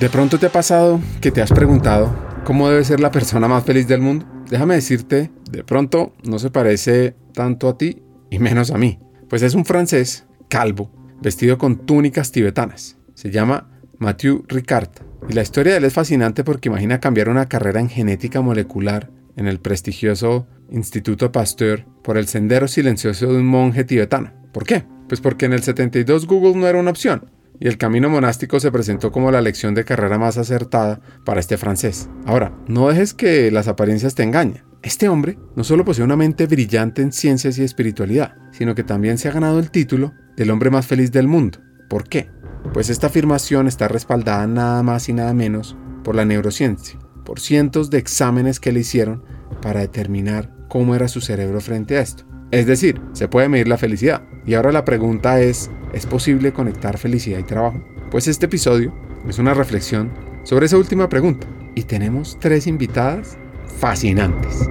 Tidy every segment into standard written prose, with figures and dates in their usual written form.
¿De pronto te ha pasado que te has preguntado cómo debe ser la persona más feliz del mundo? Déjame decirte, de pronto no se parece tanto a ti y menos a mí. Pues es un francés calvo, vestido con túnicas tibetanas. Se llama Mathieu Ricard. Y la historia de él es fascinante porque imagina cambiar una carrera en genética molecular en el prestigioso Instituto Pasteur por el sendero silencioso de un monje tibetano. ¿Por qué? Pues porque en el 72 Google no era una opción. Y el camino monástico se presentó como la elección de carrera más acertada para este francés. Ahora, no dejes que las apariencias te engañen. Este hombre no solo posee una mente brillante en ciencias y espiritualidad, sino que también se ha ganado el título del hombre más feliz del mundo. ¿Por qué? Pues esta afirmación está respaldada nada más y nada menos por la neurociencia, por cientos de exámenes que le hicieron para determinar cómo era su cerebro frente a esto. Es decir, se puede medir la felicidad. Y ahora la pregunta ¿es posible conectar felicidad y trabajo? Pues este episodio es una reflexión sobre esa última pregunta. Y tenemos tres invitadas fascinantes.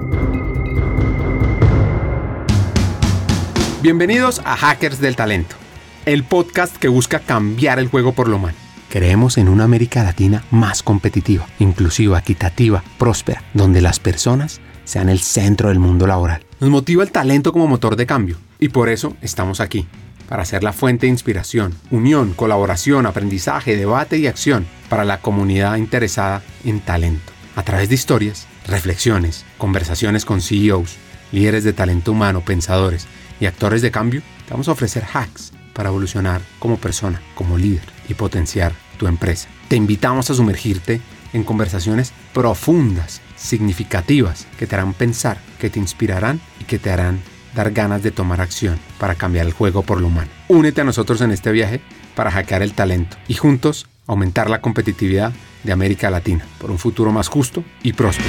Bienvenidos a Hackers del Talento, el podcast que busca cambiar el juego por lo humano. Creemos en una América Latina más competitiva, inclusiva, equitativa, próspera, donde las personas sean el centro del mundo laboral. Nos motiva el talento como motor de cambio y por eso estamos aquí, para ser la fuente de inspiración, unión, colaboración, aprendizaje, debate y acción para la comunidad interesada en talento. A través de historias, reflexiones, conversaciones con CEOs, líderes de talento humano, pensadores y actores de cambio, te vamos a ofrecer hacks para evolucionar como persona, como líder y potenciar tu empresa. Te invitamos a sumergirte en conversaciones profundas, significativas, que te harán pensar, que te inspirarán y que te harán dar ganas de tomar acción para cambiar el juego por lo humano. Únete a nosotros en este viaje para hackear el talento y juntos aumentar la competitividad de América Latina por un futuro más justo y próspero.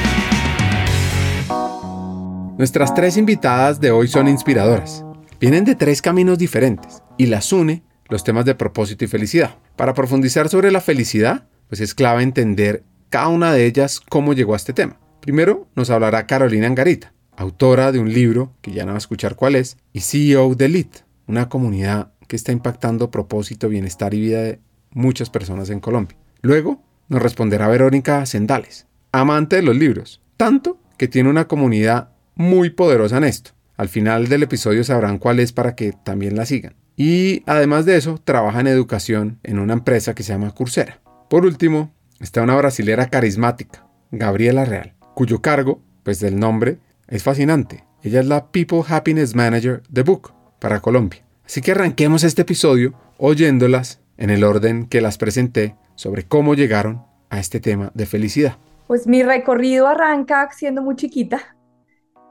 Nuestras tres invitadas de hoy son inspiradoras. Vienen de tres caminos diferentes y las une los temas de propósito y felicidad. Para profundizar sobre la felicidad, pues es clave entender cada una de ellas cómo llegó a este tema. Primero nos hablará Carolina Angarita, autora de un libro, que ya no va a escuchar cuál es, y CEO de LIT, una comunidad que está impactando propósito, bienestar y vida de muchas personas en Colombia. Luego nos responderá Verónica Cendales, amante de los libros, tanto que tiene una comunidad muy poderosa en esto. Al final del episodio sabrán cuál es para que también la sigan. Y además de eso, trabaja en educación en una empresa que se llama Coursera. Por último, está una brasilera carismática, Gabriela Arreal, cuyo cargo, pues del nombre, es fascinante. Ella es la People Happiness Manager de Buk para Colombia. Así que arranquemos este episodio oyéndolas en el orden que las presenté sobre cómo llegaron a este tema de felicidad. Pues mi recorrido arranca siendo muy chiquita,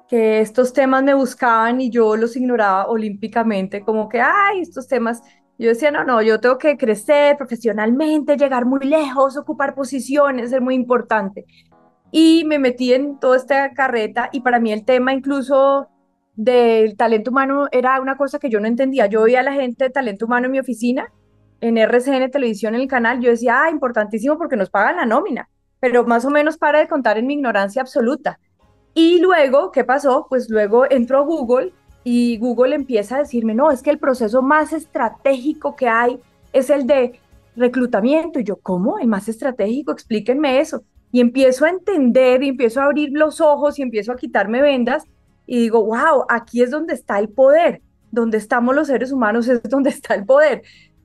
que estos temas me buscaban y yo los ignoraba olímpicamente, como que, ay, estos temas... Yo decía, no, yo tengo que crecer profesionalmente, llegar muy lejos, ocupar posiciones, ser muy importante. Y me metí en toda esta carreta y para mí el tema incluso del talento humano era una cosa que yo no entendía. Yo veía a la gente de talento humano en mi oficina, en RCN Televisión, en el canal. Yo decía, importantísimo porque nos pagan la nómina, pero más o menos para de contar en mi ignorancia absoluta. Y luego, ¿qué pasó? Pues luego entró a Google. Y Google empieza a decirme, no, es que el proceso más estratégico que hay es el de reclutamiento. Y yo, ¿cómo? ¿El más estratégico? Explíquenme eso. Y empiezo a entender y empiezo a abrir los ojos y empiezo a quitarme vendas. Y digo, wow, aquí es donde está el poder. Donde estamos los seres humanos es donde está el poder.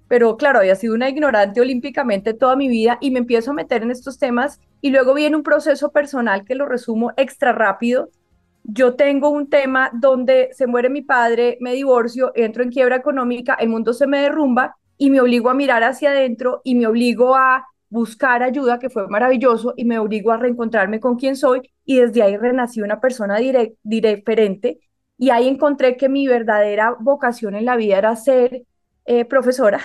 Pero claro, había sido una ignorante olímpicamente toda mi vida y me empiezo a meter en estos temas. Y luego viene un proceso personal que lo resumo extra rápido. Yo tengo un tema donde se muere mi padre, me divorcio, entro en quiebra económica, el mundo se me derrumba y me obligo a mirar hacia adentro y me obligo a buscar ayuda, que fue maravilloso, y me obligo a reencontrarme con quien soy y desde ahí renací una persona diferente y ahí encontré que mi verdadera vocación en la vida era ser profesora,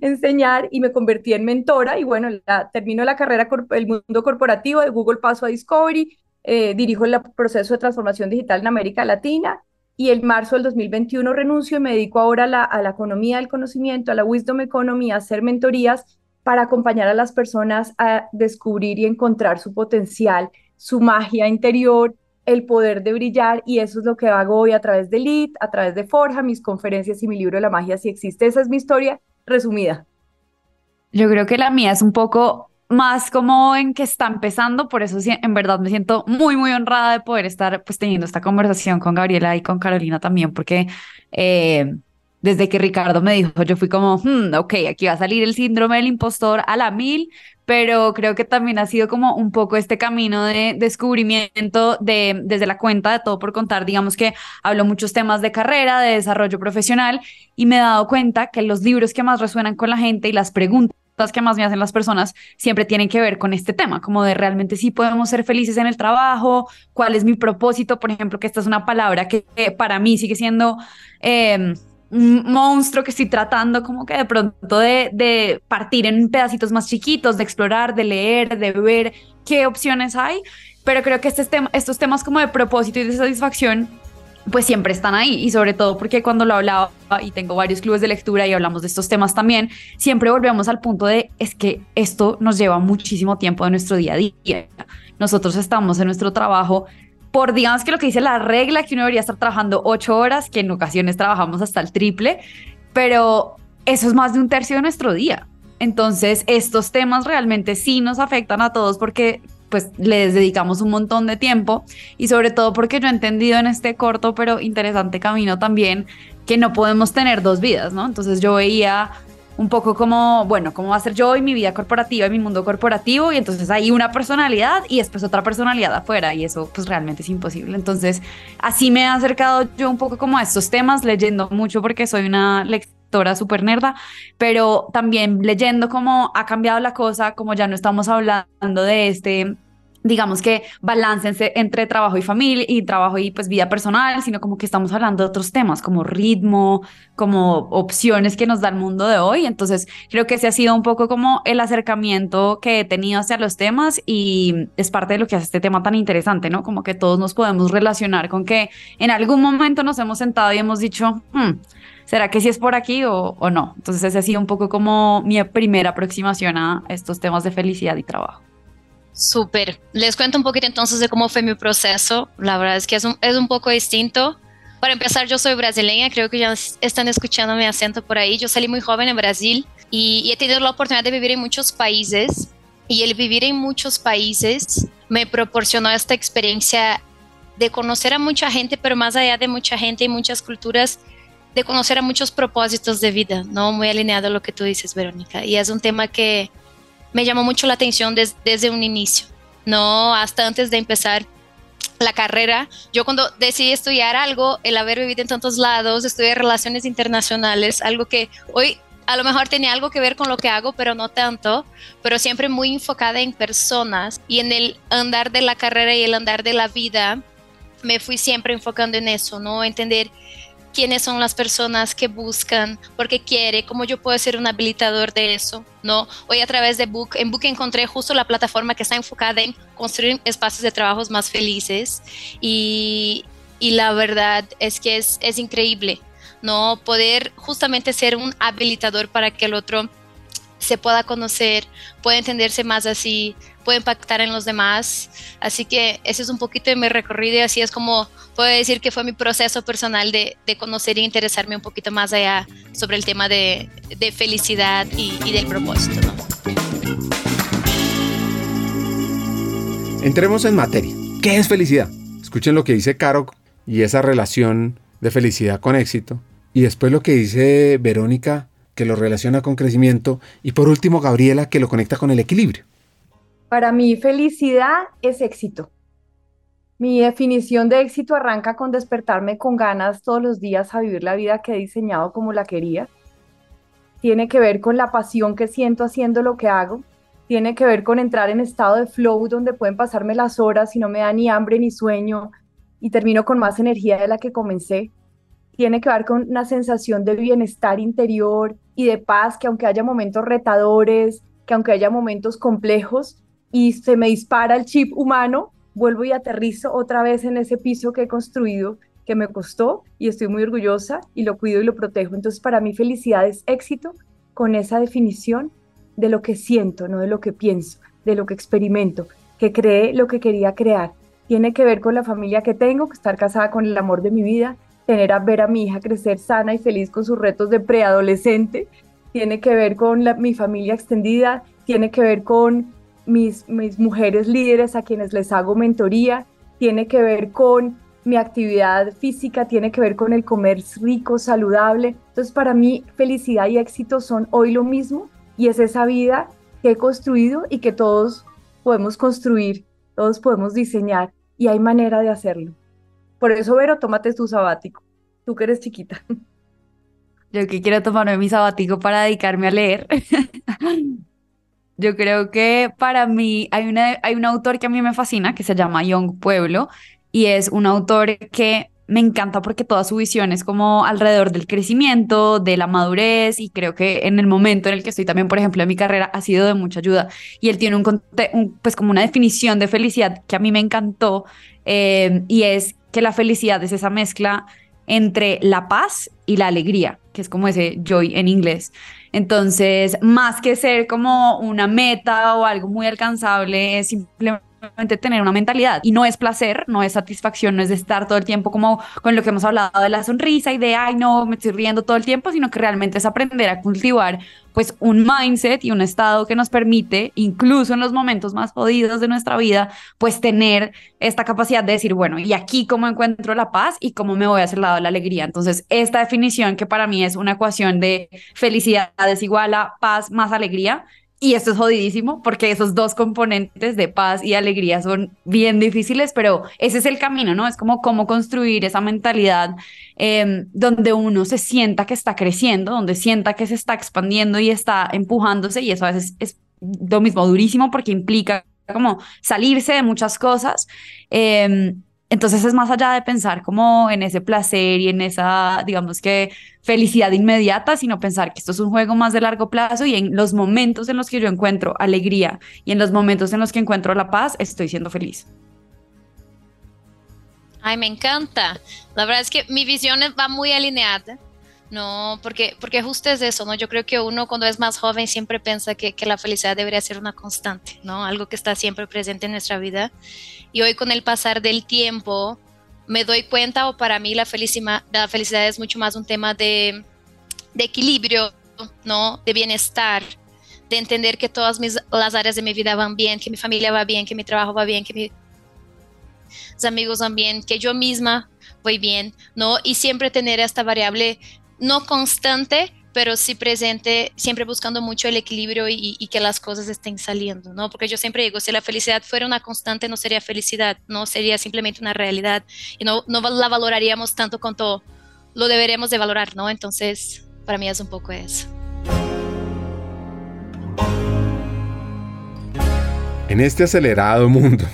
enseñar y me convertí en mentora y bueno, termino la carrera el mundo corporativo, de Google paso a Discovery, dirijo el proceso de transformación digital en América Latina y en marzo del 2021 renuncio y me dedico ahora a la economía del conocimiento, a la Wisdom Economy, a hacer mentorías para acompañar a las personas a descubrir y encontrar su potencial, su magia interior, el poder de brillar y eso es lo que hago hoy a través de LIT, a través de Forja, mis conferencias y mi libro La magia sí existe. Esa es mi historia resumida. Yo creo que la mía es un poco más como en que está empezando, por eso en verdad me siento muy, muy honrada de poder estar pues teniendo esta conversación con Gabriela y con Carolina también, porque desde que Ricardo me dijo, yo fui como, ok, aquí va a salir el síndrome del impostor a la mil, pero creo que también ha sido como un poco este camino de descubrimiento desde la cuenta de Todo por Contar, digamos que hablo muchos temas de carrera, de desarrollo profesional, y me he dado cuenta que los libros que más resuenan con la gente y las preguntas que más me hacen las personas siempre tienen que ver con este tema, como de realmente sí podemos ser felices en el trabajo, cuál es mi propósito, por ejemplo, que esta es una palabra que para mí sigue siendo un monstruo que estoy tratando como que de pronto de partir en pedacitos más chiquitos, de explorar, de leer, de ver qué opciones hay, pero creo que estos temas como de propósito y de satisfacción pues siempre están ahí, y sobre todo porque cuando lo hablaba y tengo varios clubes de lectura y hablamos de estos temas también, siempre volvemos al punto de es que esto nos lleva muchísimo tiempo de nuestro día a día. Nosotros estamos en nuestro trabajo por, digamos que lo que dice la regla, que uno debería estar trabajando 8 horas, que en ocasiones trabajamos hasta el triple, pero eso es más de un tercio de nuestro día. Entonces estos temas realmente sí nos afectan a todos porque pues les dedicamos un montón de tiempo, y sobre todo porque yo he entendido en este corto pero interesante camino también que no podemos tener dos vidas, ¿no? Entonces yo veía un poco como, bueno, ¿cómo va a ser yo y mi vida corporativa y mi mundo corporativo? Y entonces hay una personalidad y después otra personalidad afuera, y eso pues realmente es imposible. Entonces así me he acercado yo un poco como a estos temas, leyendo mucho porque soy una lectora súper nerda, pero también leyendo cómo ha cambiado la cosa, como ya no estamos hablando de este, digamos que balance entre trabajo y familia y trabajo y pues vida personal, sino como que estamos hablando de otros temas como ritmo, como opciones que nos da el mundo de hoy. Entonces creo que ese ha sido un poco como el acercamiento que he tenido hacia los temas, y es parte de lo que hace este tema tan interesante, ¿no? Como que todos nos podemos relacionar con que en algún momento nos hemos sentado y hemos dicho, ¿será que sí es por aquí o no? Entonces esa ha sido un poco como mi primera aproximación a estos temas de felicidad y trabajo. Súper. Les cuento un poquito entonces de cómo fue mi proceso. La verdad es que es un poco distinto. Para empezar, yo soy brasileña, creo que ya están escuchando mi acento por ahí. Yo salí muy joven en Brasil y he tenido la oportunidad de vivir en muchos países, y el vivir en muchos países me proporcionó esta experiencia de conocer a mucha gente, pero más allá de mucha gente y muchas culturas, de conocer a muchos propósitos de vida, ¿no? Muy alineado a lo que tú dices, Verónica. Y es un tema que me llamó mucho la atención desde un inicio, ¿no? Hasta antes de empezar la carrera. Yo cuando decidí estudiar algo, el haber vivido en tantos lados, estudié relaciones internacionales, algo que hoy a lo mejor tenía algo que ver con lo que hago, pero no tanto, pero siempre muy enfocada en personas, y en el andar de la carrera y el andar de la vida, me fui siempre enfocando en eso, ¿no? Entender quiénes son las personas que buscan, por qué quiere, cómo yo puedo ser un habilitador de eso, ¿no? Hoy a través de Buk, en Buk encontré justo la plataforma que está enfocada en construir espacios de trabajos más felices, y la verdad es que es increíble, ¿no? Poder justamente ser un habilitador para que el otro se pueda conocer, pueda entenderse más así, puede impactar en los demás. Así que ese es un poquito de mi recorrido, y así es como puedo decir que fue mi proceso personal de conocer y interesarme un poquito más allá sobre el tema de felicidad y del propósito, ¿no? Entremos en materia. ¿Qué es felicidad? Escuchen lo que dice Caro y esa relación de felicidad con éxito, y después lo que dice Verónica, que lo relaciona con crecimiento, y por último Gabriela, que lo conecta con el equilibrio. Para mí, felicidad es éxito. Mi definición de éxito arranca con despertarme con ganas todos los días a vivir la vida que he diseñado como la quería. Tiene que ver con la pasión que siento haciendo lo que hago. Tiene que ver con entrar en estado de flow, donde pueden pasarme las horas y no me da ni hambre ni sueño, y termino con más energía de la que comencé. Tiene que ver con una sensación de bienestar interior y de paz, que aunque haya momentos retadores, que aunque haya momentos complejos, y se me dispara el chip humano, vuelvo y aterrizo otra vez en ese piso que he construido, que me costó, y estoy muy orgullosa, y lo cuido y lo protejo. Entonces, para mí, felicidad es éxito, con esa definición de lo que siento, no de lo que pienso, de lo que experimento, que creé lo que quería crear. Tiene que ver con la familia que tengo, que estar casada con el amor de mi vida, ver a mi hija crecer sana y feliz con sus retos de preadolescente. Tiene que ver con mi familia extendida, tiene que ver con mis mujeres líderes a quienes les hago mentoría, tiene que ver con mi actividad física, tiene que ver con el comer rico, saludable. Entonces, para mí, felicidad y éxito son hoy lo mismo, y es esa vida que he construido y que todos podemos construir, todos podemos diseñar, y hay manera de hacerlo. Por eso, Vero, tómate tu sabático, tú que eres chiquita. Yo que quiero tomarme mi sabático para dedicarme a leer. Yo creo que para mí hay un autor que a mí me fascina, que se llama Young Pueblo, y es un autor que me encanta porque toda su visión es como alrededor del crecimiento, de la madurez, y creo que en el momento en el que estoy también, por ejemplo, en mi carrera, ha sido de mucha ayuda. Y él tiene pues como una definición de felicidad que a mí me encantó, y es que la felicidad es esa mezcla entre la paz y la alegría, que es como ese joy en inglés. Entonces, más que ser como una meta o algo muy alcanzable, es simplemente tener una mentalidad. Y no es placer, no es satisfacción, no es de estar todo el tiempo como con lo que hemos hablado de la sonrisa y de, ay, no, me estoy riendo todo el tiempo, sino que realmente es aprender a cultivar pues un mindset y un estado que nos permite, incluso en los momentos más jodidos de nuestra vida, pues tener esta capacidad de decir, bueno, ¿y aquí cómo encuentro la paz y cómo me voy hacia el lado de la alegría? Entonces, esta definición, que para mí es una ecuación de felicidad es igual a paz más alegría, y esto es jodidísimo porque esos dos componentes de paz y alegría son bien difíciles, pero ese es el camino, ¿no? Es como cómo construir esa mentalidad donde uno se sienta que está creciendo, donde sienta que se está expandiendo y está empujándose, y eso a veces es lo mismo, durísimo, porque implica como salirse de muchas cosas. Entonces es más allá de pensar como en ese placer y en esa, digamos que, felicidad inmediata, sino pensar que esto es un juego más de largo plazo, y en los momentos en los que yo encuentro alegría y en los momentos en los que encuentro la paz, estoy siendo feliz. Ay, me encanta. La verdad es que mi visión va muy alineada, ¿no? Porque justo es eso, ¿no? Yo creo que uno cuando es más joven siempre piensa que la felicidad debería ser una constante, ¿no? Algo que está siempre presente en nuestra vida. Y hoy, con el pasar del tiempo, me doy cuenta, o para mí la felicidad es mucho más un tema de equilibrio, ¿no? De bienestar, de entender que todas las áreas de mi vida van bien, que mi familia va bien, que mi trabajo va bien, que mis amigos van bien, que yo misma voy bien, ¿no? Y siempre tener esta variable no constante, pero sí presente, siempre buscando mucho el equilibrio y que las cosas estén saliendo, ¿no? Porque yo siempre digo, si la felicidad fuera una constante, no sería felicidad, no sería simplemente una realidad, y no la valoraríamos tanto cuanto lo deberíamos de valorar, ¿no? Entonces, para mí es un poco eso. En este acelerado mundo,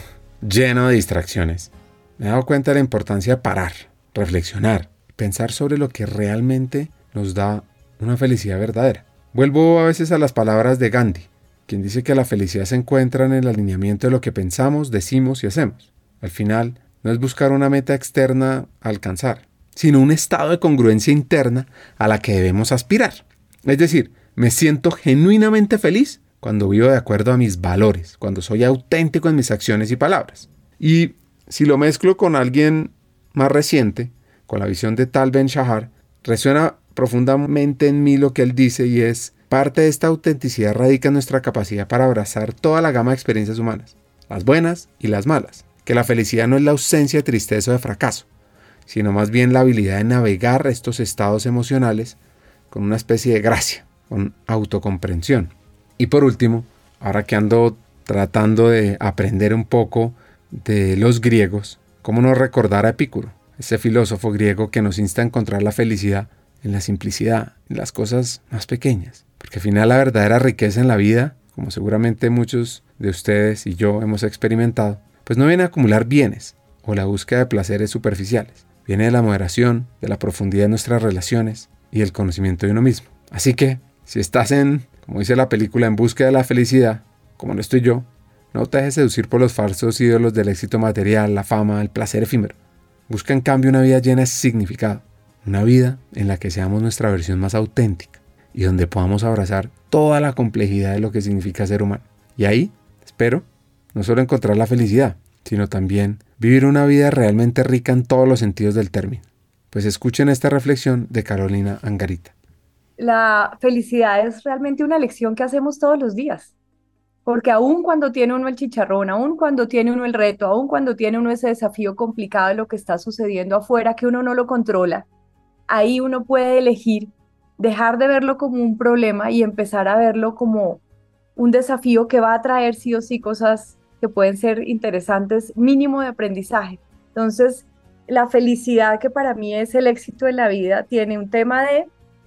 lleno de distracciones, me he dado cuenta de la importancia de parar, reflexionar, pensar sobre lo que realmente nos da una felicidad verdadera. Vuelvo a veces a las palabras de Gandhi, quien dice que la felicidad se encuentra en el alineamiento de lo que pensamos, decimos y hacemos. Al final, no es buscar una meta externa a alcanzar, sino un estado de congruencia interna a la que debemos aspirar. Es decir, me siento genuinamente feliz cuando vivo de acuerdo a mis valores, cuando soy auténtico en mis acciones y palabras. Y si lo mezclo con alguien más reciente, con la visión de Tal Ben-Shahar, resuena profundamente en mí lo que él dice, y es: parte de esta autenticidad radica en nuestra capacidad para abrazar toda la gama de experiencias humanas, las buenas y las malas, que la felicidad no es la ausencia de tristeza o de fracaso, sino más bien la habilidad de navegar estos estados emocionales con una especie de gracia, con autocomprensión. Y por último, ahora que ando tratando de aprender un poco de los griegos, ¿cómo no recordar a Epicuro, ese filósofo griego que nos insta a encontrar la felicidad en la simplicidad, en las cosas más pequeñas? Porque al final, la verdadera riqueza en la vida, como seguramente muchos de ustedes y yo hemos experimentado, pues no viene a acumular bienes o la búsqueda de placeres superficiales. Viene de la moderación, de la profundidad de nuestras relaciones y del conocimiento de uno mismo. Así que, si estás como dice la película, en búsqueda de la felicidad, como lo estoy yo, no te dejes seducir por los falsos ídolos del éxito material, la fama, el placer efímero. Busca en cambio una vida llena de significado. Una vida en la que seamos nuestra versión más auténtica y donde podamos abrazar toda la complejidad de lo que significa ser humano. Y ahí, espero, no solo encontrar la felicidad, sino también vivir una vida realmente rica en todos los sentidos del término. Pues escuchen esta reflexión de Carolina Angarita. La felicidad es realmente una elección que hacemos todos los días. Porque aun cuando tiene uno el chicharrón, aun cuando tiene uno el reto, aun cuando tiene uno ese desafío complicado de lo que está sucediendo afuera, que uno no lo controla, ahí uno puede elegir dejar de verlo como un problema y empezar a verlo como un desafío que va a traer sí o sí cosas que pueden ser interesantes, mínimo de aprendizaje. Entonces, la felicidad, que para mí es el éxito en la vida, tiene un tema de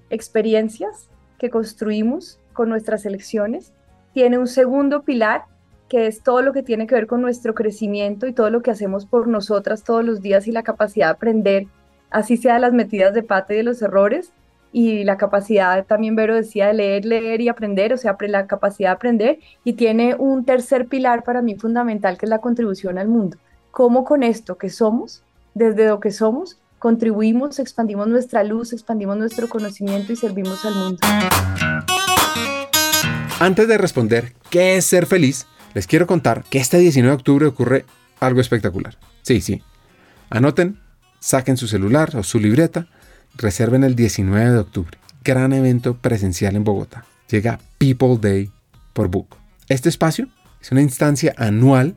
experiencias que construimos con nuestras elecciones. Tiene un segundo pilar, que es todo lo que tiene que ver con nuestro crecimiento y todo lo que hacemos por nosotras todos los días, y la capacidad de aprender, así sea de las metidas de pata y de los errores, y la capacidad, también Vero decía, de leer y aprender, o sea, la capacidad de aprender. Y tiene un tercer pilar para mí fundamental, que es la contribución al mundo. ¿Cómo con esto que somos, desde lo que somos, contribuimos, expandimos nuestra luz, expandimos nuestro conocimiento y servimos al mundo? Antes de responder qué es ser feliz, les quiero contar que este 19 de octubre ocurre algo espectacular. Sí. Anoten, saquen su celular o su libreta, reserven el 19 de octubre. Gran evento presencial en Bogotá. Llega People Day por Buk. Este espacio es una instancia anual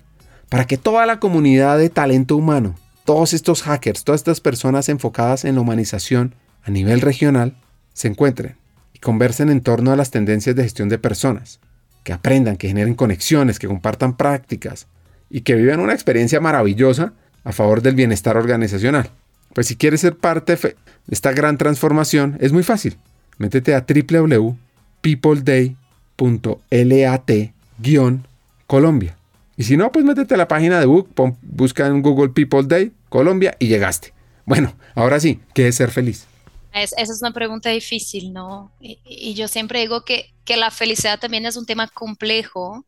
para que toda la comunidad de talento humano, todos estos hackers, todas estas personas enfocadas en la humanización a nivel regional, se encuentren. Conversen en torno a las tendencias de gestión de personas, que aprendan, que generen conexiones, que compartan prácticas y que vivan una experiencia maravillosa a favor del bienestar organizacional. Pues si quieres ser parte de esta gran transformación, es muy fácil. Métete a www.peopleday.lat-colombia. Y si no, pues métete a la página de Buk, busca en Google People Day Colombia y llegaste. Bueno, ahora sí, ¿qué es ser feliz? Esa es una pregunta difícil, ¿no? Y yo siempre digo que la felicidad también es un tema complejo,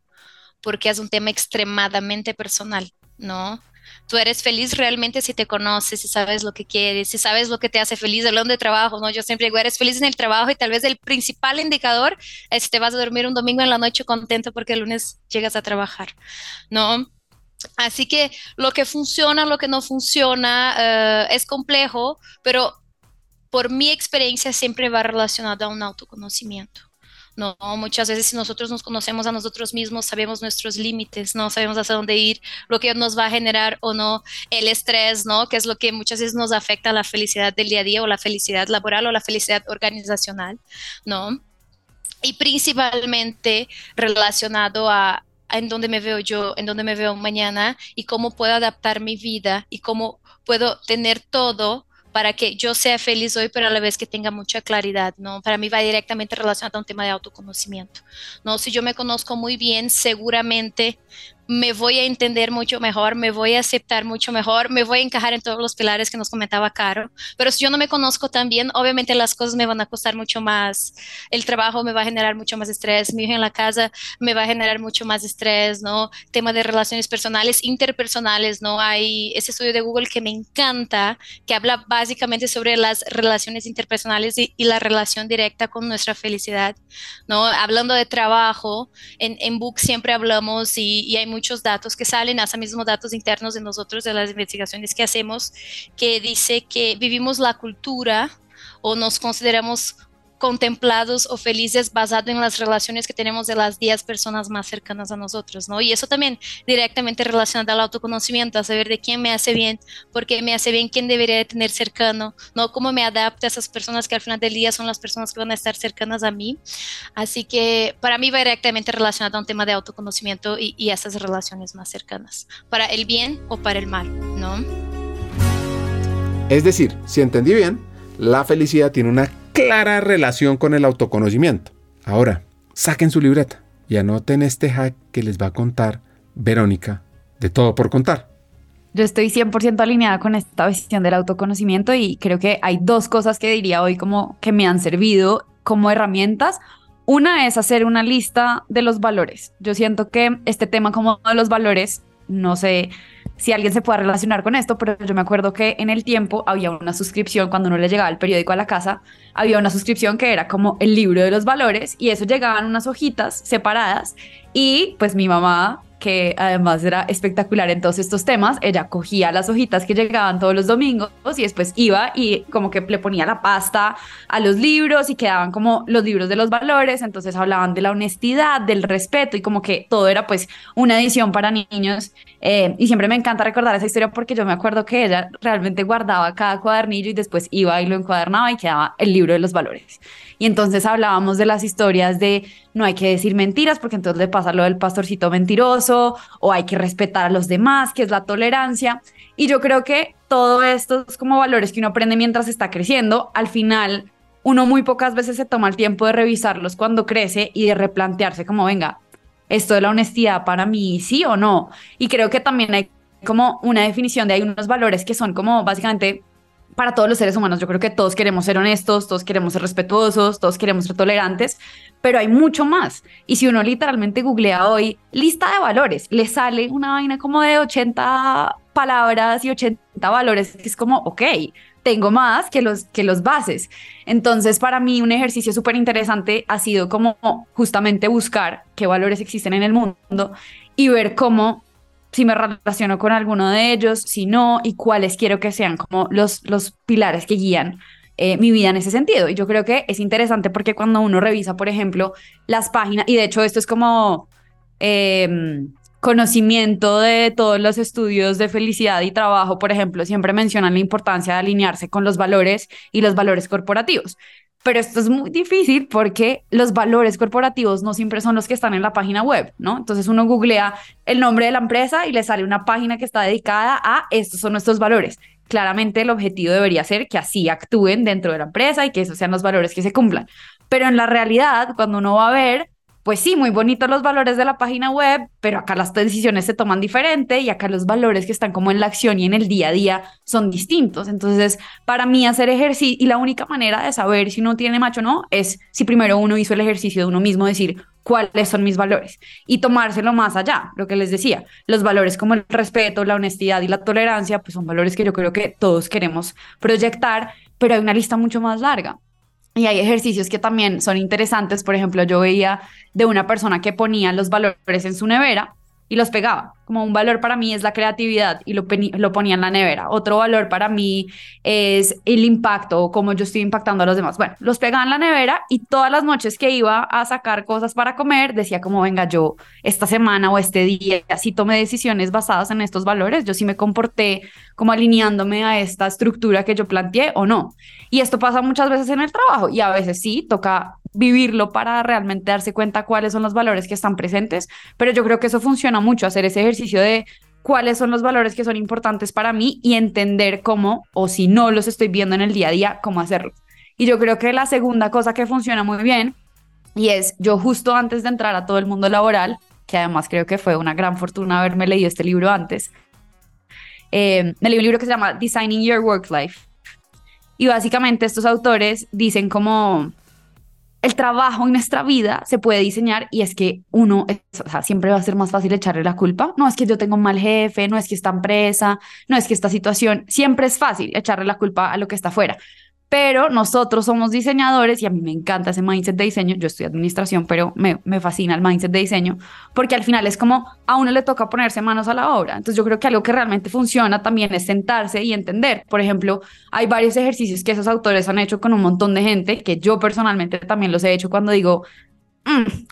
porque es un tema extremadamente personal, ¿no? Tú eres feliz realmente si te conoces, si sabes lo que quieres, si sabes lo que te hace feliz, hablando de trabajo, ¿no? Yo siempre digo, eres feliz en el trabajo y tal vez el principal indicador es si te vas a dormir un domingo en la noche contento porque el lunes llegas a trabajar, ¿no? Así que lo que funciona, lo que no funciona, es complejo, pero por mi experiencia siempre va relacionada a un autoconocimiento, ¿no? Muchas veces si nosotros nos conocemos a nosotros mismos, sabemos nuestros límites, ¿no? Sabemos hacia dónde ir, lo que nos va a generar o no el estrés, ¿no? Que es lo que muchas veces nos afecta a la felicidad del día a día, o la felicidad laboral o la felicidad organizacional, ¿no? Y principalmente relacionado a en dónde me veo yo, en dónde me veo mañana y cómo puedo adaptar mi vida y cómo puedo tener todo para que yo sea feliz hoy, pero a la vez que tenga mucha claridad, ¿no? Para mí va directamente relacionado a un tema de autoconocimiento, ¿no? Si yo me conozco muy bien, seguramente me voy a entender mucho mejor, me voy a aceptar mucho mejor, me voy a encajar en todos los pilares que nos comentaba Caro, pero si yo no me conozco tan bien, obviamente las cosas me van a costar mucho más, el trabajo me va a generar mucho más estrés, mi hijo en la casa me va a generar mucho más estrés, ¿no? Tema de relaciones personales, interpersonales, ¿no? Hay ese estudio de Google que me encanta, que habla básicamente sobre las relaciones interpersonales y la relación directa con nuestra felicidad, ¿no? Hablando de trabajo, en Buk siempre hablamos y hay muchos datos que salen, hasta mismos datos internos de nosotros, de las investigaciones que hacemos, que dice que vivimos la cultura o nos consideramos contemplados o felices basado en las relaciones que tenemos de las 10 personas más cercanas a nosotros, ¿no? Y eso también directamente relacionado al autoconocimiento, a saber de quién me hace bien, por qué me hace bien, quién debería de tener cercano, ¿no? Cómo me adapto a esas personas que al final del día son las personas que van a estar cercanas a mí. Así que para mí va directamente relacionado a un tema de autoconocimiento y esas relaciones más cercanas, para el bien o para el mal, ¿no? Es decir, si entendí bien, la felicidad tiene una clara relación con el autoconocimiento. Ahora, saquen su libreta y anoten este hack que les va a contar Verónica de Todo por Contar. Yo estoy 100% alineada con esta visión del autoconocimiento y creo que hay dos cosas que diría hoy como que me han servido como herramientas. Una es hacer una lista de los valores. Yo siento que este tema como de los valores, no sé si alguien se puede relacionar con esto, pero yo me acuerdo que en el tiempo había una suscripción, cuando uno le llegaba el periódico a la casa, había una suscripción que era como el libro de los valores, y eso llegaban unas hojitas separadas, y pues mi mamá, que además era espectacular en todos estos temas. Ella cogía las hojitas que llegaban todos los domingos y después iba y como que le ponía la pasta a los libros y quedaban como los libros de los valores, entonces hablaban de la honestidad, del respeto y como que todo era pues una edición para niños. Y siempre me encanta recordar esa historia porque yo me acuerdo que ella realmente guardaba cada cuadernillo y después iba y lo encuadernaba y quedaba el libro de los valores. Y entonces hablábamos de las historias de no hay que decir mentiras porque entonces le pasa lo del pastorcito mentiroso, o hay que respetar a los demás, que es la tolerancia. Y yo creo que todo esto es como valores que uno aprende mientras está creciendo. Al final, uno muy pocas veces se toma el tiempo de revisarlos cuando crece y de replantearse como, venga, esto de la honestidad para mí, ¿sí o no? Y creo que también hay como una definición de hay unos valores que son como básicamente para todos los seres humanos. Yo creo que todos queremos ser honestos, todos queremos ser respetuosos, todos queremos ser tolerantes, pero hay mucho más. Y si uno literalmente googlea hoy lista de valores, le sale una vaina como de 80 palabras y 80 valores, que es como, ok, tengo más que los bases. Entonces, para mí un ejercicio súper interesante ha sido como justamente buscar qué valores existen en el mundo y ver cómo, si me relaciono con alguno de ellos, si no, y cuáles quiero que sean como los pilares que guían mi vida en ese sentido. Y yo creo que es interesante porque cuando uno revisa, por ejemplo, las páginas, y de hecho esto es como conocimiento de todos los estudios de felicidad y trabajo, por ejemplo, siempre mencionan la importancia de alinearse con los valores y los valores corporativos. Pero esto es muy difícil porque los valores corporativos no siempre son los que están en la página web, ¿no? Entonces uno googlea el nombre de la empresa y le sale una página que está dedicada a estos son nuestros valores. Claramente el objetivo debería ser que así actúen dentro de la empresa y que esos sean los valores que se cumplan. Pero en la realidad, cuando uno va a ver, pues sí, muy bonitos los valores de la página web, pero acá las decisiones se toman diferente y acá los valores que están como en la acción y en el día a día son distintos. Entonces, para mí hacer ejercicio, y la única manera de saber si uno tiene macho o no, es si primero uno hizo el ejercicio de uno mismo decir cuáles son mis valores y tomárselo más allá, lo que les decía. Los valores como el respeto, la honestidad y la tolerancia, pues son valores que yo creo que todos queremos proyectar, pero hay una lista mucho más larga. Y hay ejercicios que también son interesantes. Por ejemplo, yo veía de una persona que ponía los valores en su nevera y los pegaba. Como un valor para mí es la creatividad y lo ponía en la nevera. Otro valor para mí es el impacto o cómo yo estoy impactando a los demás. Bueno, los pegaba en la nevera y todas las noches que iba a sacar cosas para comer decía como, venga, yo esta semana o este día sí tomé decisiones basadas en estos valores. Yo sí me comporté como alineándome a esta estructura que yo planteé o no. Y esto pasa muchas veces en el trabajo y a veces sí toca vivirlo para realmente darse cuenta cuáles son los valores que están presentes, pero yo creo que eso funciona mucho, hacer ese ejercicio de cuáles son los valores que son importantes para mí y entender cómo, o si no los estoy viendo en el día a día, cómo hacerlo. Y yo creo que la segunda cosa que funciona muy bien, y es yo justo antes de entrar a todo el mundo laboral, que además creo que fue una gran fortuna haberme leído este libro antes, me leí un libro que se llama Designing Your Work Life, y básicamente estos autores dicen como el trabajo en nuestra vida se puede diseñar y es que uno, o sea, siempre va a ser más fácil echarle la culpa. No es que yo tengo un mal jefe, no es que esta empresa, no es que esta situación. Siempre es fácil echarle la culpa a lo que está afuera. Pero nosotros somos diseñadores y a mí me encanta ese mindset de diseño. Yo estudio administración, pero me fascina el mindset de diseño porque al final es como a uno le toca ponerse manos a la obra. Entonces yo creo que algo que realmente funciona también es sentarse y entender. Por ejemplo, hay varios ejercicios que esos autores han hecho con un montón de gente que yo personalmente también los he hecho cuando digo,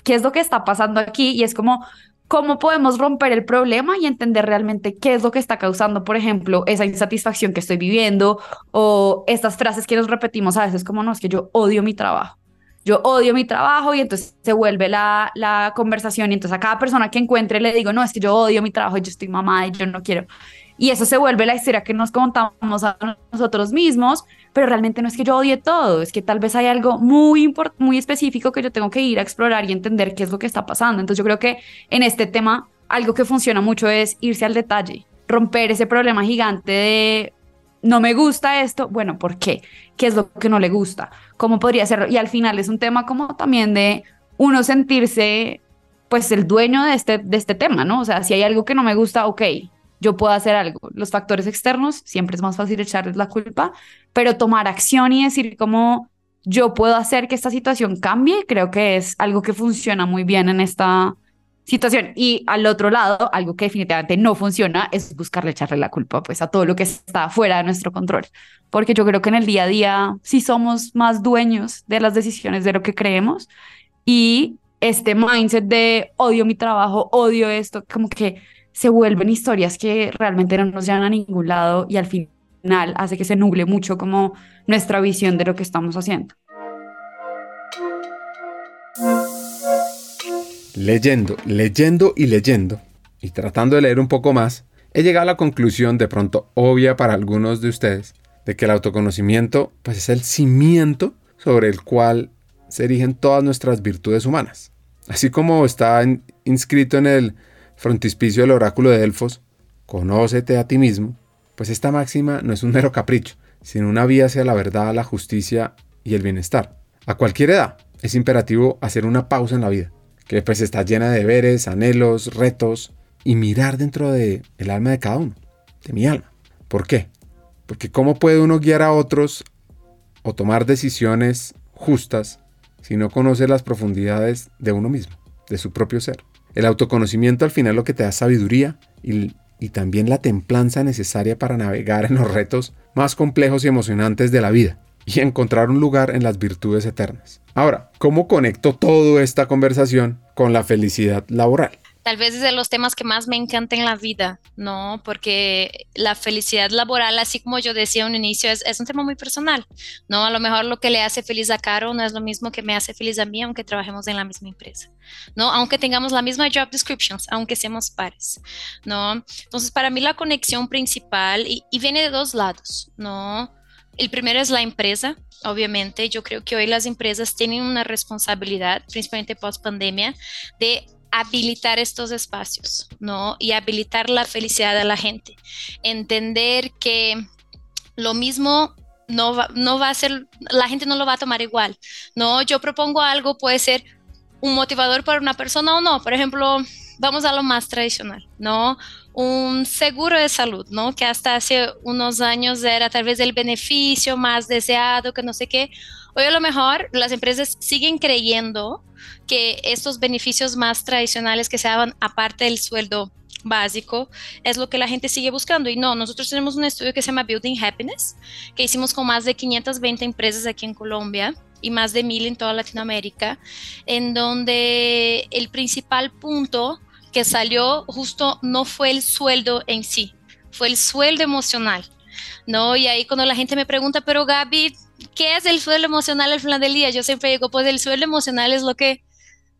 ¿qué es lo que está pasando aquí? Y es como, ¿cómo podemos romper el problema y entender realmente qué es lo que está causando, por ejemplo, esa insatisfacción que estoy viviendo o estas frases que nos repetimos a veces como, no, es que yo odio mi trabajo. Yo odio mi trabajo y entonces se vuelve la conversación y entonces a cada persona que encuentre le digo, no, es que yo odio mi trabajo y yo estoy mamada y yo no quiero. Y eso se vuelve la historia que nos contamos a nosotros mismos, pero realmente no es que yo odie todo, es que tal vez hay algo muy específico que yo tengo que ir a explorar y entender qué es lo que está pasando. Entonces yo creo que en este tema algo que funciona mucho es irse al detalle, romper ese problema gigante de no me gusta esto, bueno, ¿por qué? ¿Qué es lo que no le gusta? ¿Cómo podría hacerlo? Y al final es un tema como también de uno sentirse pues el dueño de este tema, ¿no? O sea, si hay algo que no me gusta, ok, yo puedo hacer algo. Los factores externos, siempre es más fácil echarles la culpa, pero tomar acción y decir cómo yo puedo hacer que esta situación cambie, creo que es algo que funciona muy bien en esta situación. Y al otro lado, algo que definitivamente no funciona es buscarle echarle la culpa pues a todo lo que está fuera de nuestro control, porque yo creo que en el día a día sí somos más dueños de las decisiones de lo que creemos, y este mindset de odio mi trabajo, odio esto, como que se vuelven historias que realmente no nos llevan a ningún lado y al final hace que se nuble mucho como nuestra visión de lo que estamos haciendo. Leyendo y tratando de leer un poco más, he llegado a la conclusión, de pronto obvia para algunos de ustedes, de que el autoconocimiento pues es el cimiento sobre el cual se erigen todas nuestras virtudes humanas. Así como está inscrito en el frontispicio del oráculo de Delfos, conócete a ti mismo, pues esta máxima no es un mero capricho, sino una vía hacia la verdad, la justicia y el bienestar. A cualquier edad es imperativo hacer una pausa en la vida, que pues está llena de deberes, anhelos, retos, y mirar dentro del alma de cada uno, de mi alma. ¿Por qué? Porque ¿cómo puede uno guiar a otros o tomar decisiones justas si no conoce las profundidades de uno mismo, de su propio ser? El autoconocimiento al final lo que te da sabiduría y también la templanza necesaria para navegar en los retos más complejos y emocionantes de la vida y encontrar un lugar en las virtudes eternas. Ahora, ¿cómo conecto toda esta conversación con la felicidad laboral? Tal vez es de los temas que más me encanta en la vida, ¿no? Porque la felicidad laboral, así como yo decía en un inicio, es un tema muy personal, ¿no? A lo mejor lo que le hace feliz a Caro no es lo mismo que me hace feliz a mí, aunque trabajemos en la misma empresa, ¿no? Aunque tengamos la misma job description, aunque seamos pares, ¿no? Entonces, para mí la conexión principal, y viene de dos lados, ¿no? El primero es la empresa, obviamente. Yo creo que hoy las empresas tienen una responsabilidad, principalmente post pandemia, de habilitar estos espacios, ¿no? Y habilitar la felicidad de la gente. Entender que lo mismo no va a ser, la gente no lo va a tomar igual, ¿no? Yo propongo algo, puede ser un motivador para una persona o no. Por ejemplo, vamos a lo más tradicional, ¿no? Un seguro de salud, ¿no? Que hasta hace unos años era tal vez el beneficio más deseado, que no sé qué. Hoy a lo mejor las empresas siguen creyendo que estos beneficios más tradicionales que se daban aparte del sueldo básico es lo que la gente sigue buscando. Y no, nosotros tenemos un estudio que se llama Building Happiness, que hicimos con más de 520 empresas aquí en Colombia y más de 1,000 en toda Latinoamérica, en donde el principal punto que salió justo no fue el sueldo en sí, fue el sueldo emocional, ¿no? Y ahí cuando la gente me pregunta, pero Gaby, ¿qué es el sueldo emocional al final del día? Yo siempre digo, pues el sueldo emocional es lo que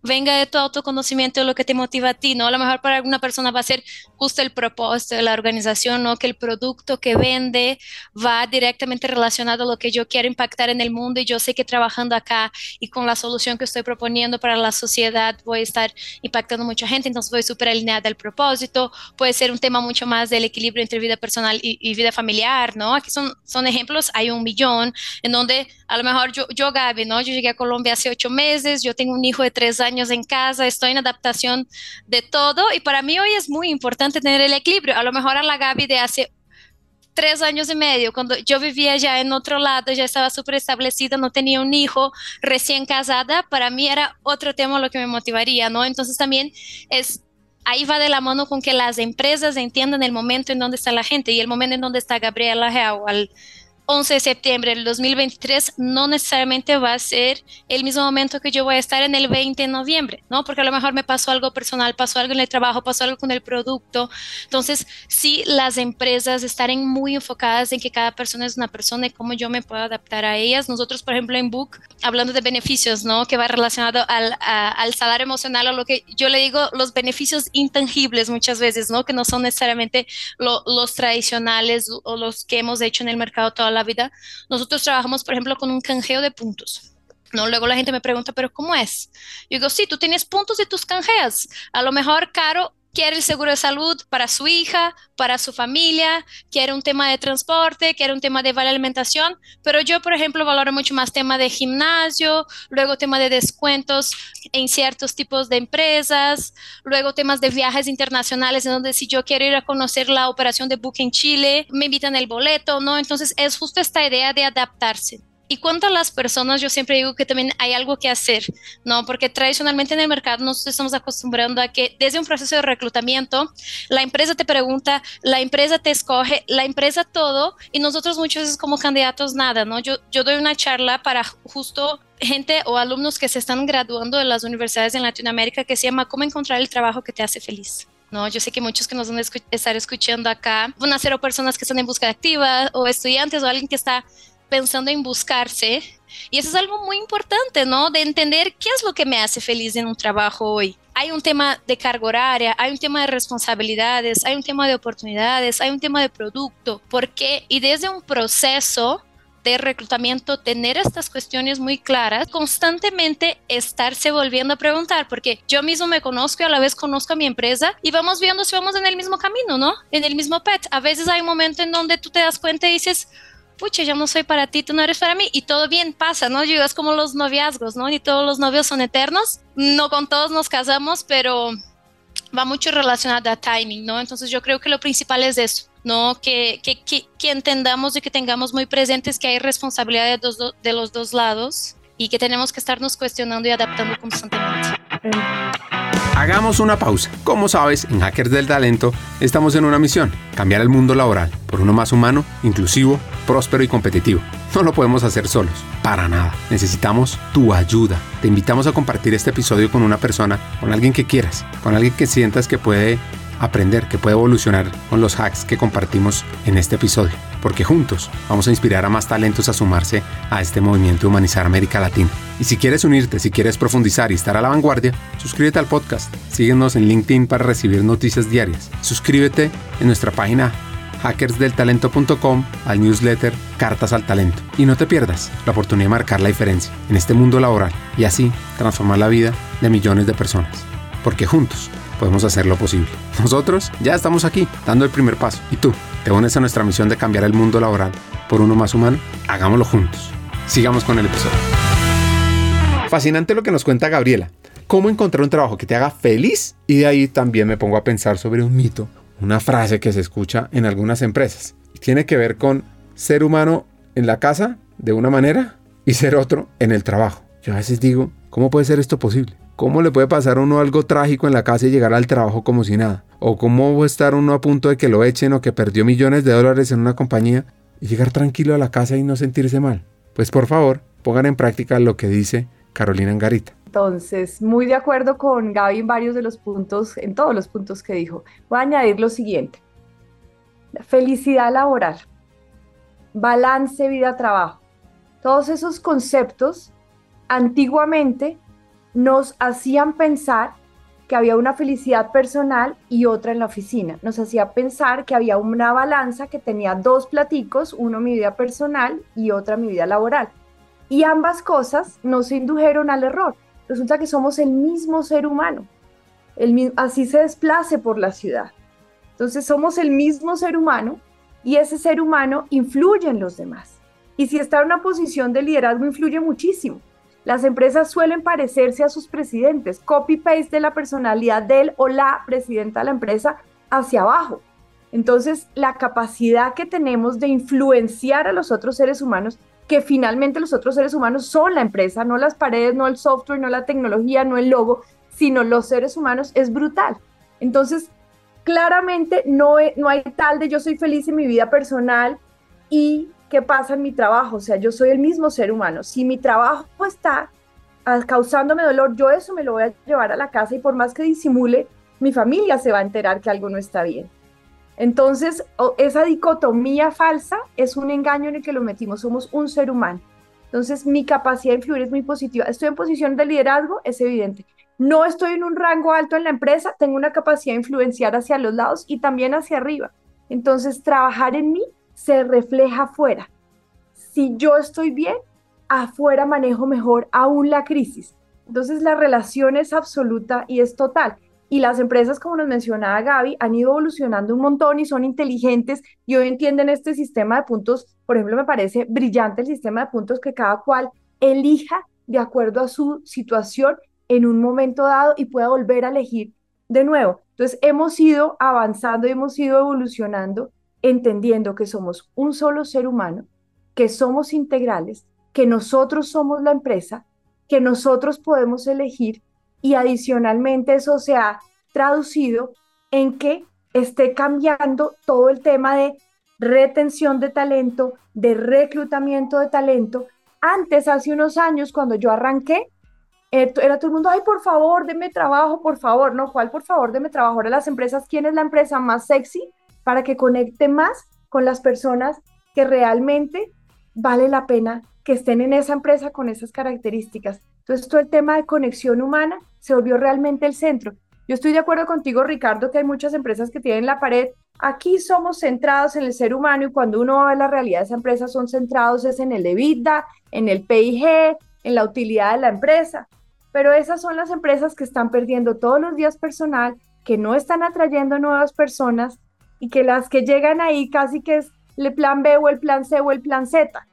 venga de tu autoconocimiento, lo que te motiva a ti, ¿no? A lo mejor para alguna persona va a ser justo el propósito de la organización, ¿no? Que el producto que vende va directamente relacionado a lo que yo quiero impactar en el mundo, y yo sé que trabajando acá y con la solución que estoy proponiendo para la sociedad voy a estar impactando mucha gente, entonces voy súper alineada al propósito. Puede ser un tema mucho más del equilibrio entre vida personal y vida familiar, ¿no? Aquí son ejemplos, hay 1,000,000, en donde a lo mejor yo Gaby, ¿no? Yo llegué a Colombia hace 8 meses, yo tengo un hijo de 3 años en casa, estoy en adaptación de todo, y para mí hoy es muy importante tener el equilibrio. A lo mejor a la Gaby de hace 3 años y medio, cuando yo vivía ya en otro lado, ya estaba súper establecida, no tenía un hijo, recién casada, para mí era otro tema lo que me motivaría, ¿no? Entonces también es... Ahí va de la mano con que las empresas entiendan el momento en donde está la gente, y el momento en donde está Gabriela Arreal al 11 de septiembre del 2023 no necesariamente va a ser el mismo momento que yo voy a estar en el 20 de noviembre, ¿no? Porque a lo mejor me pasó algo personal, pasó algo en el trabajo, pasó algo con el producto. Entonces, sí, las empresas estarán muy enfocadas en que cada persona es una persona y cómo yo me puedo adaptar a ellas. Nosotros, por ejemplo, en Buk, hablando de beneficios, ¿no? Que va relacionado al salario emocional, o lo que yo le digo, los beneficios intangibles muchas veces, ¿no? Que no son necesariamente los tradicionales o los que hemos hecho en el mercado toda la vida. Nosotros trabajamos, por ejemplo, con un canjeo de puntos, ¿no? Luego la gente me pregunta, ¿pero cómo es? Yo digo, sí, tú tienes puntos y tus canjeas. A lo mejor Caro quiere el seguro de salud para su hija, para su familia, quiere un tema de transporte, quiere un tema de vale alimentación, pero yo, por ejemplo, valoro mucho más tema de gimnasio, luego tema de descuentos en ciertos tipos de empresas, luego temas de viajes internacionales, en donde si yo quiero ir a conocer la operación de Buk en Chile, me invitan el boleto, ¿no? Entonces es justo esta idea de adaptarse. Y cuanto a las personas, yo siempre digo que también hay algo que hacer, ¿no? Porque tradicionalmente en el mercado nos estamos acostumbrando a que desde un proceso de reclutamiento, la empresa te pregunta, la empresa te escoge, la empresa todo, y nosotros muchas veces como candidatos nada, ¿no? Yo doy una charla para justo gente o alumnos que se están graduando de las universidades en Latinoamérica que se llama ¿Cómo encontrar el trabajo que te hace feliz? No, yo sé que muchos que nos van a estar escuchando acá van a ser o personas que están en búsqueda activa o estudiantes o alguien que está pensando en buscarse, y eso es algo muy importante, ¿no? De entender qué es lo que me hace feliz en un trabajo hoy. Hay un tema de carga horaria, hay un tema de responsabilidades, hay un tema de oportunidades, hay un tema de producto. ¿Por qué? Y desde un proceso de reclutamiento, tener estas cuestiones muy claras, constantemente estarse volviendo a preguntar, porque yo mismo me conozco y a la vez conozco a mi empresa y vamos viendo si vamos en el mismo camino, ¿no? En el mismo PET. A veces hay un momento en donde tú te das cuenta y dices, pucha, yo no soy para ti, tú no eres para mí, y todo bien pasa, ¿no? Yo, es como los noviazgos, ¿no? Ni todos los novios son eternos, no con todos nos casamos, pero va mucho relacionado a timing, ¿no? Entonces yo creo que lo principal es eso, ¿no? Que entendamos y que tengamos muy presentes que hay responsabilidad de los dos lados y que tenemos que estarnos cuestionando y adaptando constantemente. Hagamos una pausa. Como sabes, en Hackers del Talento estamos en una misión, cambiar el mundo laboral por uno más humano, inclusivo, próspero y competitivo. No lo podemos hacer solos, para nada. Necesitamos tu ayuda. Te invitamos a compartir este episodio con una persona, con alguien que quieras, con alguien que sientas que puede aprender, que puede evolucionar con los hacks que compartimos en este episodio, porque juntos vamos a inspirar a más talentos a sumarse a este movimiento de humanizar América Latina. Y si quieres unirte, si quieres profundizar y estar a la vanguardia, suscríbete al podcast, síguenos en LinkedIn para recibir noticias diarias, suscríbete en nuestra página hackersdeltalento.com al newsletter Cartas al Talento, y no te pierdas la oportunidad de marcar la diferencia en este mundo laboral y así transformar la vida de millones de personas, porque juntos podemos hacer lo posible. Nosotros ya estamos aquí, dando el primer paso. ¿Y tú? ¿Te unes a nuestra misión de cambiar el mundo laboral por uno más humano? Hagámoslo juntos. Sigamos con el episodio. Fascinante lo que nos cuenta Gabriela. ¿Cómo encontrar un trabajo que te haga feliz? Y de ahí también me pongo a pensar sobre un mito, una frase que se escucha en algunas empresas. Tiene que ver con ser humano en la casa de una manera y ser otro en el trabajo. Yo a veces digo, ¿cómo puede ser esto posible? ¿Cómo le puede pasar a uno algo trágico en la casa y llegar al trabajo como si nada? ¿O cómo va a estar uno a punto de que lo echen o que perdió millones de dólares en una compañía y llegar tranquilo a la casa y no sentirse mal? Pues por favor, pongan en práctica lo que dice Carolina Angarita. Entonces, muy de acuerdo con Gaby en varios de los puntos, en todos los puntos que dijo. Voy a añadir lo siguiente. La felicidad laboral, balance vida-trabajo. Todos esos conceptos antiguamente nos hacían pensar que había una felicidad personal y otra en la oficina. Nos hacía pensar que había una balanza que tenía dos platicos, uno mi vida personal y otra mi vida laboral. Y ambas cosas nos indujeron al error. Resulta que somos el mismo ser humano, así se desplace por la ciudad. Entonces somos el mismo ser humano y ese ser humano influye en los demás. Y si está en una posición de liderazgo, influye muchísimo. Las empresas suelen parecerse a sus presidentes, copy-paste de la personalidad de él o la presidenta de la empresa hacia abajo. Entonces, la capacidad que tenemos de influenciar a los otros seres humanos, que finalmente los otros seres humanos son la empresa, no las paredes, no el software, no la tecnología, no el logo, sino los seres humanos, es brutal. Entonces, claramente no hay tal de yo soy feliz en mi vida personal y ¿qué pasa en mi trabajo? O sea, yo soy el mismo ser humano. Si mi trabajo está causándome dolor, yo eso me lo voy a llevar a la casa y por más que disimule, mi familia se va a enterar que algo no está bien. Entonces, esa dicotomía falsa es un engaño en el que lo metimos. Somos un ser humano. Entonces, mi capacidad de influir es muy positiva. Estoy en posición de liderazgo, es evidente. No estoy en un rango alto en la empresa, tengo una capacidad de influenciar hacia los lados y también hacia arriba. Entonces, trabajar en mí se refleja afuera. Si yo estoy bien, afuera manejo mejor aún la crisis. Entonces la relación es absoluta y es total. Y las empresas, como nos mencionaba Gaby, han ido evolucionando un montón y son inteligentes y hoy entienden este sistema de puntos. Por ejemplo, me parece brillante el sistema de puntos que cada cual elija de acuerdo a su situación en un momento dado y pueda volver a elegir de nuevo. Entonces hemos ido avanzando y hemos ido evolucionando entendiendo que somos un solo ser humano, que somos integrales, que nosotros somos la empresa, que nosotros podemos elegir y adicionalmente eso se ha traducido en que esté cambiando todo el tema de retención de talento, de reclutamiento de talento. Antes, hace unos años, cuando yo arranqué, era todo el mundo, ay, por favor, deme trabajo, por favor, no, ¿cuál por favor, deme trabajo? Ahora las empresas, ¿quién es la empresa más sexy para que conecte más con las personas que realmente vale la pena que estén en esa empresa con esas características? Entonces, todo el tema de conexión humana se volvió realmente el centro. Yo estoy de acuerdo contigo, Ricardo, que hay muchas empresas que tienen la pared. Aquí somos centrados en el ser humano y cuando uno ve la realidad de esa empresa son centrados es en el EBITDA, en el PIG, en la utilidad de la empresa. Pero esas son las empresas que están perdiendo todos los días personal, que no están atrayendo nuevas personas y que las que llegan ahí casi que es el plan B o el plan C o el plan Z.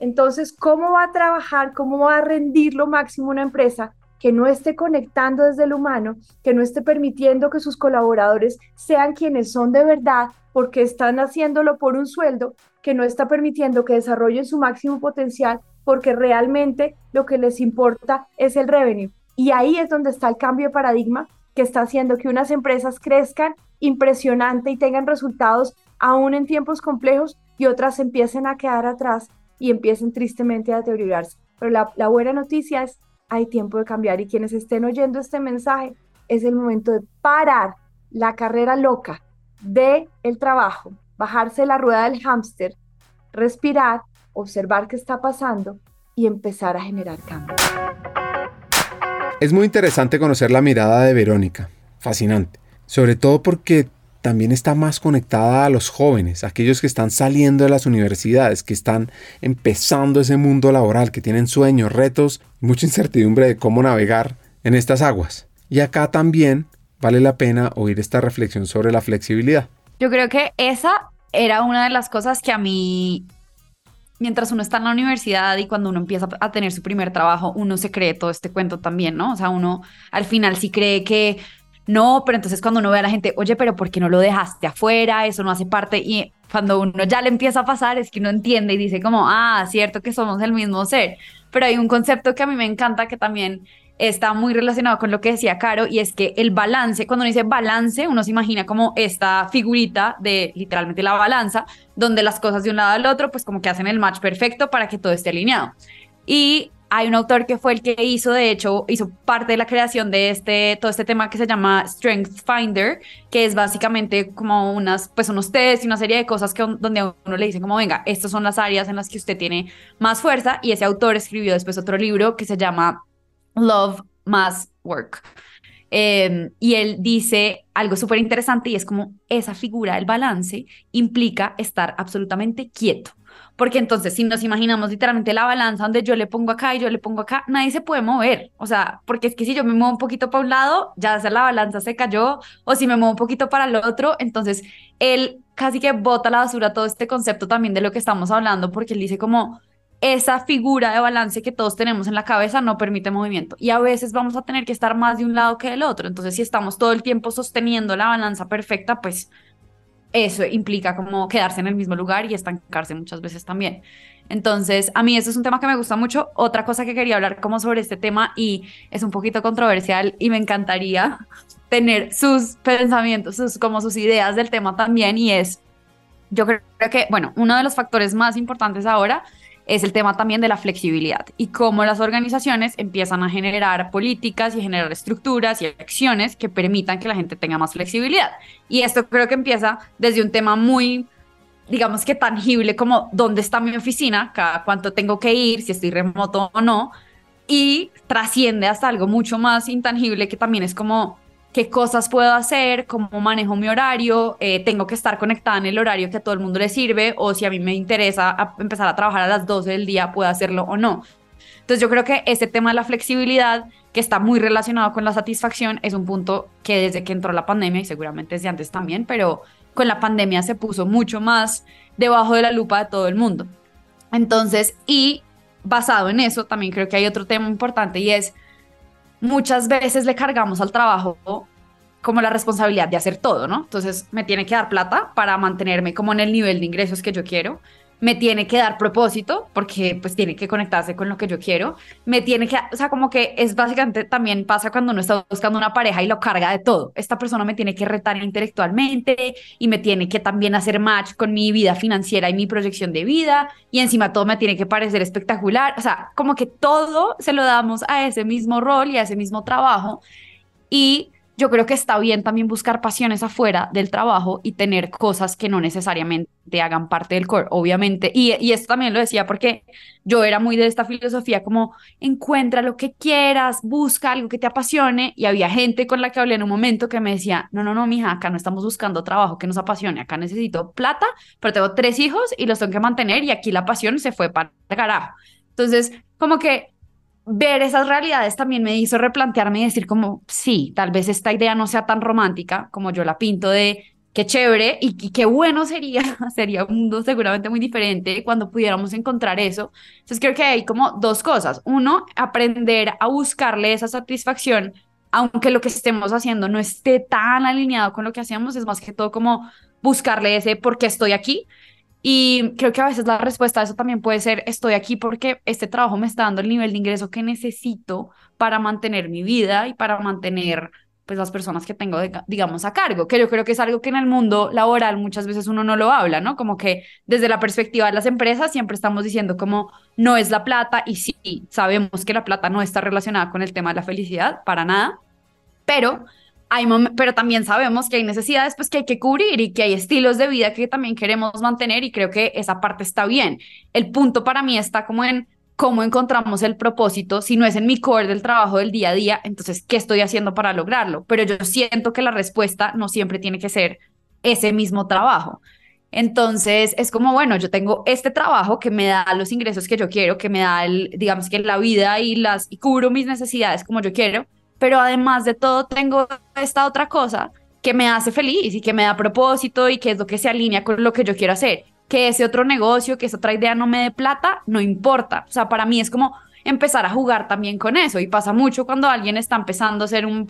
Entonces, ¿cómo va a trabajar, cómo va a rendir lo máximo una empresa que no esté conectando desde el humano, que no esté permitiendo que sus colaboradores sean quienes son de verdad porque están haciéndolo por un sueldo, que no está permitiendo que desarrollen su máximo potencial porque realmente lo que les importa es el revenue? Y ahí es donde está el cambio de paradigma que está haciendo que unas empresas crezcan impresionante y tengan resultados aún en tiempos complejos y otras empiecen a quedar atrás y empiecen tristemente a deteriorarse. Pero la buena noticia es hay tiempo de cambiar y quienes estén oyendo este mensaje es el momento de parar la carrera loca del trabajo, bajarse la rueda del hámster, respirar, observar qué está pasando y empezar a generar cambio. Es muy interesante conocer la mirada de Verónica, fascinante, sobre todo porque también está más conectada a los jóvenes, aquellos que están saliendo de las universidades, que están empezando ese mundo laboral, que tienen sueños, retos, mucha incertidumbre de cómo navegar en estas aguas. Y acá también vale la pena oír esta reflexión sobre la flexibilidad. Yo creo que esa era una de las cosas que a mí, mientras uno está en la universidad y cuando uno empieza a tener su primer trabajo, uno se cree todo este cuento también, ¿no? O sea, uno al final sí cree que no, pero entonces cuando uno ve a la gente, oye, pero ¿por qué no lo dejaste afuera? Eso no hace parte. Y cuando uno ya le empieza a pasar es que uno entiende y dice como, cierto que somos el mismo ser. Pero hay un concepto que a mí me encanta que también está muy relacionado con lo que decía Caro y es que el balance, cuando uno dice balance, uno se imagina como esta figurita de literalmente la balanza, donde las cosas de un lado al otro pues como que hacen el match perfecto para que todo esté alineado. Y hay un autor que fue el que hizo parte de la creación de todo este tema que se llama StrengthsFinder, que es básicamente como unos test y una serie de cosas donde a uno le dicen como, venga, estas son las áreas en las que usted tiene más fuerza. Y ese autor escribió después otro libro que se llama Love Plus Work. Y él dice algo súper interesante y es como esa figura del balance implica estar absolutamente quieto. Porque entonces, si nos imaginamos literalmente la balanza donde yo le pongo acá y yo le pongo acá, nadie se puede mover. O sea, porque es que si yo me muevo un poquito para un lado, ya la balanza se cayó, o si me muevo un poquito para el otro, entonces él casi que bota la basura todo este concepto también de lo que estamos hablando, porque él dice como esa figura de balance que todos tenemos en la cabeza no permite movimiento. Y a veces vamos a tener que estar más de un lado que del otro. Entonces, si estamos todo el tiempo sosteniendo la balanza perfecta, pues eso implica como quedarse en el mismo lugar y estancarse muchas veces también. Entonces, a mí eso es un tema que me gusta mucho. Otra cosa que quería hablar como sobre este tema y es un poquito controversial y me encantaría tener sus pensamientos, sus ideas del tema también y es, yo creo que, bueno, uno de los factores más importantes ahora es el tema también de la flexibilidad y cómo las organizaciones empiezan a generar políticas y generar estructuras y acciones que permitan que la gente tenga más flexibilidad. Y esto creo que empieza desde un tema muy, digamos que tangible, como dónde está mi oficina, cada cuánto tengo que ir, si estoy remoto o no, y trasciende hasta algo mucho más intangible que también es como qué cosas puedo hacer, cómo manejo mi horario, tengo que estar conectada en el horario que a todo el mundo le sirve o si a mí me interesa empezar a trabajar a las 12 del día, puedo hacerlo o no. Entonces yo creo que este tema de la flexibilidad que está muy relacionado con la satisfacción es un punto que desde que entró la pandemia y seguramente desde antes también, pero con la pandemia se puso mucho más debajo de la lupa de todo el mundo. Entonces, y basado en eso también creo que hay otro tema importante y es muchas veces le cargamos al trabajo como la responsabilidad de hacer todo, ¿no? Entonces me tiene que dar plata para mantenerme como en el nivel de ingresos que yo quiero. me tiene que dar propósito, porque pues tiene que conectarse con lo que yo quiero, me tiene que, o sea, como que es básicamente, también pasa cuando uno está buscando una pareja y lo carga de todo. Esta persona me tiene que retar intelectualmente y me tiene que también hacer match con mi vida financiera y mi proyección de vida, y encima todo me tiene que parecer espectacular. O sea, como que todo se lo damos a ese mismo rol y a ese mismo trabajo. Y yo creo que está bien también buscar pasiones afuera del trabajo y tener cosas que no necesariamente hagan parte del core, obviamente. Y esto también lo decía porque yo era muy de esta filosofía como encuentra lo que quieras, busca algo que te apasione. Y había gente con la que hablé en un momento que me decía, no, mija, acá no estamos buscando trabajo que nos apasione, acá necesito plata, pero tengo 3 hijos y los tengo que mantener y aquí la pasión se fue para el carajo. Entonces, como que ver esas realidades también me hizo replantearme y decir como, sí, tal vez esta idea no sea tan romántica como yo la pinto de qué chévere y qué bueno sería un mundo seguramente muy diferente cuando pudiéramos encontrar eso. Entonces creo que hay como 2 cosas. Uno, aprender a buscarle esa satisfacción, aunque lo que estemos haciendo no esté tan alineado con lo que hacíamos, es más que todo como buscarle ese por qué estoy aquí. Y creo que a veces la respuesta a eso también puede ser, estoy aquí porque este trabajo me está dando el nivel de ingreso que necesito para mantener mi vida y para mantener pues las personas que tengo, digamos, a cargo, que yo creo que es algo que en el mundo laboral muchas veces uno no lo habla, ¿no? Como que desde la perspectiva de las empresas siempre estamos diciendo como no es la plata, y sí, sabemos que la plata no está relacionada con el tema de la felicidad, para nada, pero también sabemos que hay necesidades pues, que hay que cubrir y que hay estilos de vida que también queremos mantener, y creo que esa parte está bien. El punto para mí está como en cómo encontramos el propósito. Si no es en mi core del trabajo del día a día, entonces ¿qué estoy haciendo para lograrlo? Pero yo siento que la respuesta no siempre tiene que ser ese mismo trabajo. Entonces es como, bueno, yo tengo este trabajo que me da los ingresos que yo quiero, que me da, digamos que la vida y cubro mis necesidades como yo quiero, pero además de todo tengo esta otra cosa que me hace feliz y que me da propósito y que es lo que se alinea con lo que yo quiero hacer. Que ese otro negocio, que esa otra idea no me dé plata, no importa. O sea, para mí es como empezar a jugar también con eso, y pasa mucho cuando alguien está empezando a hacer un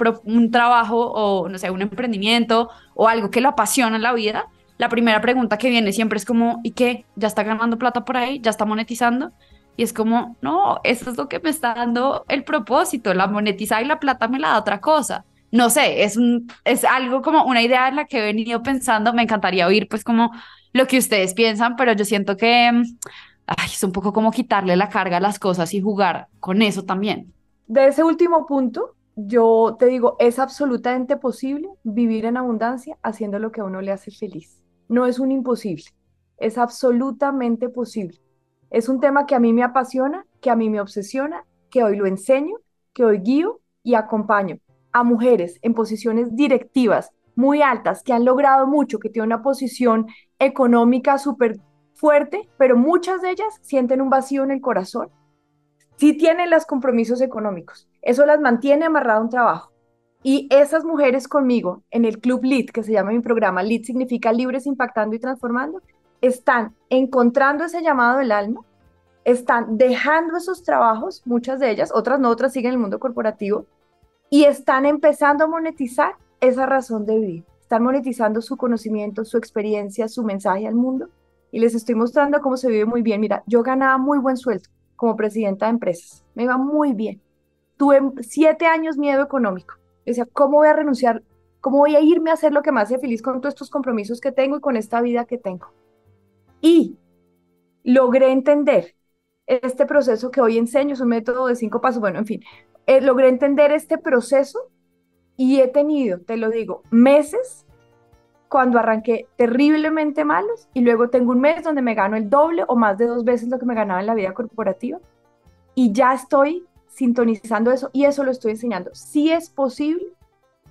trabajo o, no sé, un emprendimiento o algo que lo apasiona en la vida. La primera pregunta que viene siempre es como, ¿y qué? ¿Ya está ganando plata por ahí? ¿Ya está monetizando? Y es como, no, eso es lo que me está dando el propósito, la monetizar y la plata me la da otra cosa. No sé, es algo como una idea en la que he venido pensando. Me encantaría oír pues como lo que ustedes piensan, pero yo siento que es un poco como quitarle la carga a las cosas y jugar con eso también. De ese último punto, yo te digo, es absolutamente posible vivir en abundancia haciendo lo que a uno le hace feliz. No es un imposible, es absolutamente posible. Es un tema que a mí me apasiona, que a mí me obsesiona, que hoy lo enseño, que hoy guío y acompaño a mujeres en posiciones directivas muy altas, que han logrado mucho, que tienen una posición económica súper fuerte, pero muchas de ellas sienten un vacío en el corazón. Sí tienen los compromisos económicos, eso las mantiene amarrado a un trabajo. Y esas mujeres conmigo en el Club LIT, que se llama mi programa, LIT significa Libres, Impactando y Transformando, están encontrando ese llamado del alma, están dejando esos trabajos, muchas de ellas, otras no, otras siguen en el mundo corporativo, y están empezando a monetizar esa razón de vivir. Están monetizando su conocimiento, su experiencia, su mensaje al mundo, y les estoy mostrando cómo se vive muy bien. Mira, yo ganaba muy buen sueldo como presidenta de empresas, me iba muy bien. Tuve 7 años miedo económico. Decía, ¿cómo voy a renunciar? ¿Cómo voy a irme a hacer lo que me hace feliz con todos estos compromisos que tengo y con esta vida que tengo? Y logré entender este proceso que hoy enseño, es un método de 5 pasos, bueno, en fin, logré entender este proceso y he tenido, te lo digo, meses cuando arranqué terriblemente malos, y luego tengo un mes donde me gano el doble o más de 2 veces lo que me ganaba en la vida corporativa, y ya estoy sintonizando eso, y eso lo estoy enseñando. Sí es posible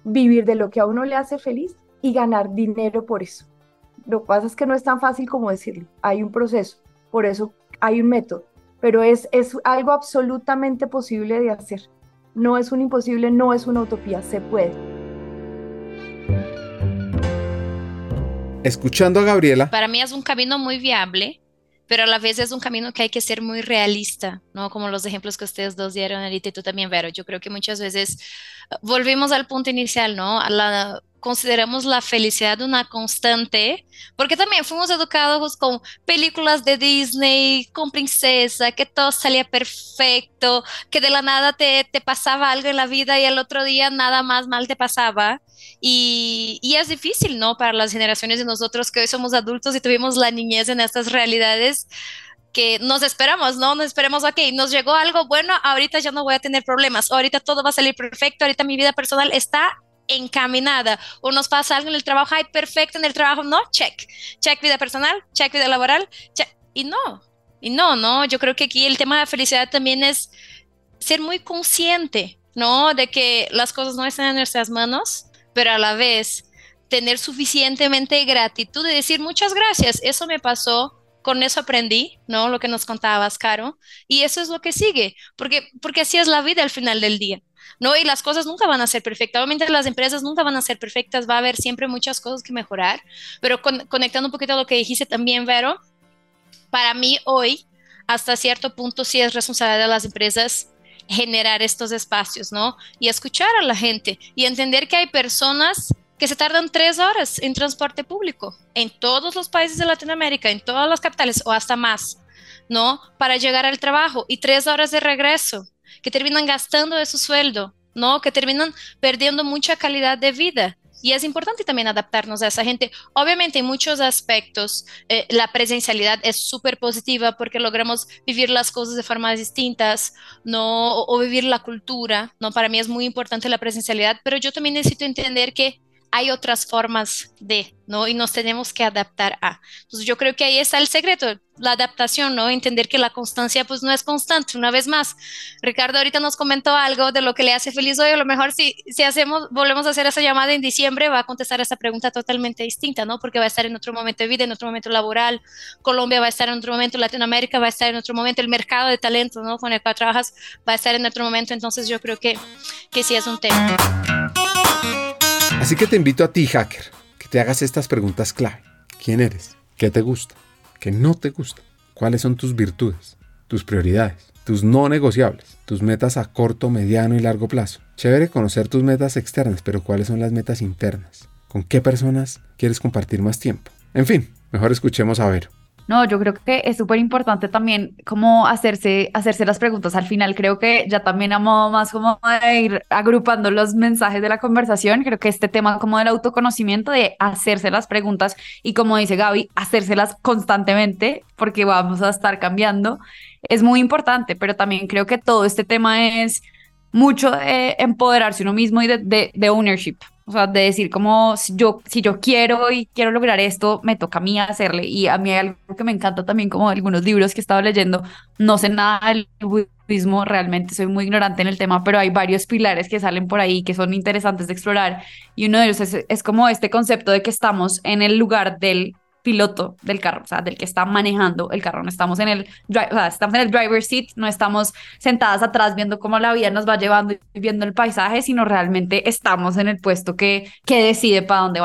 vivir de lo que a uno le hace feliz y ganar dinero por eso. Lo que pasa es que no es tan fácil como decirlo, hay un proceso, por eso hay un método, pero es algo absolutamente posible de hacer. No es un imposible, no es una utopía, se puede. Escuchando a Gabriela. Para mí es un camino muy viable, pero a la vez es un camino que hay que ser muy realista. ¿no? Como los ejemplos que ustedes dos dieron ahorita y tú también, Vero. Yo creo que muchas veces volvemos al punto inicial, ¿no? Consideramos la felicidad una constante, porque también fuimos educados con películas de Disney, con princesa, que todo salía perfecto, que de la nada te pasaba algo en la vida y al otro día nada más mal te pasaba. Y es difícil, ¿no? Para las generaciones de nosotros que hoy somos adultos y tuvimos la niñez en estas realidades que nos esperamos, ¿no? Nos esperamos, ok, nos llegó algo bueno, ahorita ya no voy a tener problemas, ahorita todo va a salir perfecto, ahorita mi vida personal está encaminada, o nos pasa algo en el trabajo, ay, perfecto en el trabajo, no, check, check vida personal, check vida laboral, check. Y no, yo creo que aquí el tema de felicidad también es ser muy consciente, ¿no? De que las cosas no están en nuestras manos, pero a la vez tener suficientemente gratitud y decir muchas gracias, eso me pasó, con eso aprendí, ¿no? Lo que nos contabas, Caro, y eso es lo que sigue, porque así es la vida al final del día, ¿no? Y las cosas nunca van a ser perfectas, obviamente las empresas nunca van a ser perfectas, va a haber siempre muchas cosas que mejorar, pero conectando un poquito a lo que dijiste también, Vero, para mí hoy, hasta cierto punto, sí es responsabilidad de las empresas generar estos espacios, ¿no? Y escuchar a la gente, y entender que hay personas que se tardan 3 horas en transporte público, en todos los países de Latinoamérica, en todas las capitales, o hasta más, ¿no? Para llegar al trabajo, y 3 horas de regreso, que terminan gastando de su sueldo, ¿no? Que terminan perdiendo mucha calidad de vida. Y es importante también adaptarnos a esa gente. Obviamente, en muchos aspectos, la presencialidad es súper positiva porque logramos vivir las cosas de formas distintas, ¿no? O vivir la cultura, ¿no? Para mí es muy importante la presencialidad, pero yo también necesito entender que hay otras formas de, ¿no? Y nos tenemos que adaptar a. Entonces, yo creo que ahí está el secreto, la adaptación, ¿no? Entender que la constancia, pues, no es constante. Una vez más, Ricardo ahorita nos comentó algo de lo que le hace feliz hoy. A lo mejor volvemos a hacer esa llamada en diciembre, va a contestar esa pregunta totalmente distinta, ¿no? Porque va a estar en otro momento de vida, en otro momento laboral. Colombia va a estar en otro momento, Latinoamérica va a estar en otro momento, el mercado de talento, ¿no? Con el cual trabajas va a estar en otro momento. Entonces, yo creo que sí es un tema. Así que te invito a ti, hacker, que te hagas estas preguntas clave. ¿Quién eres? ¿Qué te gusta? ¿Qué no te gusta? ¿Cuáles son tus virtudes? ¿Tus prioridades? ¿Tus no negociables? ¿Tus metas a corto, mediano y largo plazo? Chévere conocer tus metas externas, pero ¿cuáles son las metas internas? ¿Con qué personas quieres compartir más tiempo? En fin, mejor escuchemos a Vero. No, yo creo que es súper importante también como hacerse las preguntas al final. Creo que ya también a modo más como de ir agrupando los mensajes de la conversación, creo que este tema como del autoconocimiento, de hacerse las preguntas y, como dice Gaby, hacérselas constantemente porque vamos a estar cambiando, es muy importante. Pero también creo que todo este tema es mucho de empoderarse uno mismo y de ownership. O sea, de decir como si yo quiero y quiero lograr esto, me toca a mí hacerle. Y a mí hay algo que me encanta también, como algunos libros que he estado leyendo. No sé nada del budismo, realmente soy muy ignorante en el tema, pero hay varios pilares que salen por ahí que son interesantes de explorar. Y uno de ellos es como este concepto de que estamos en el lugar del piloto del carro, o sea, del que está manejando el carro. No estamos en el estamos en el driver seat, no estamos sentadas atrás viendo cómo la vida nos va llevando y viendo el paisaje, sino realmente estamos en el puesto que decide para dónde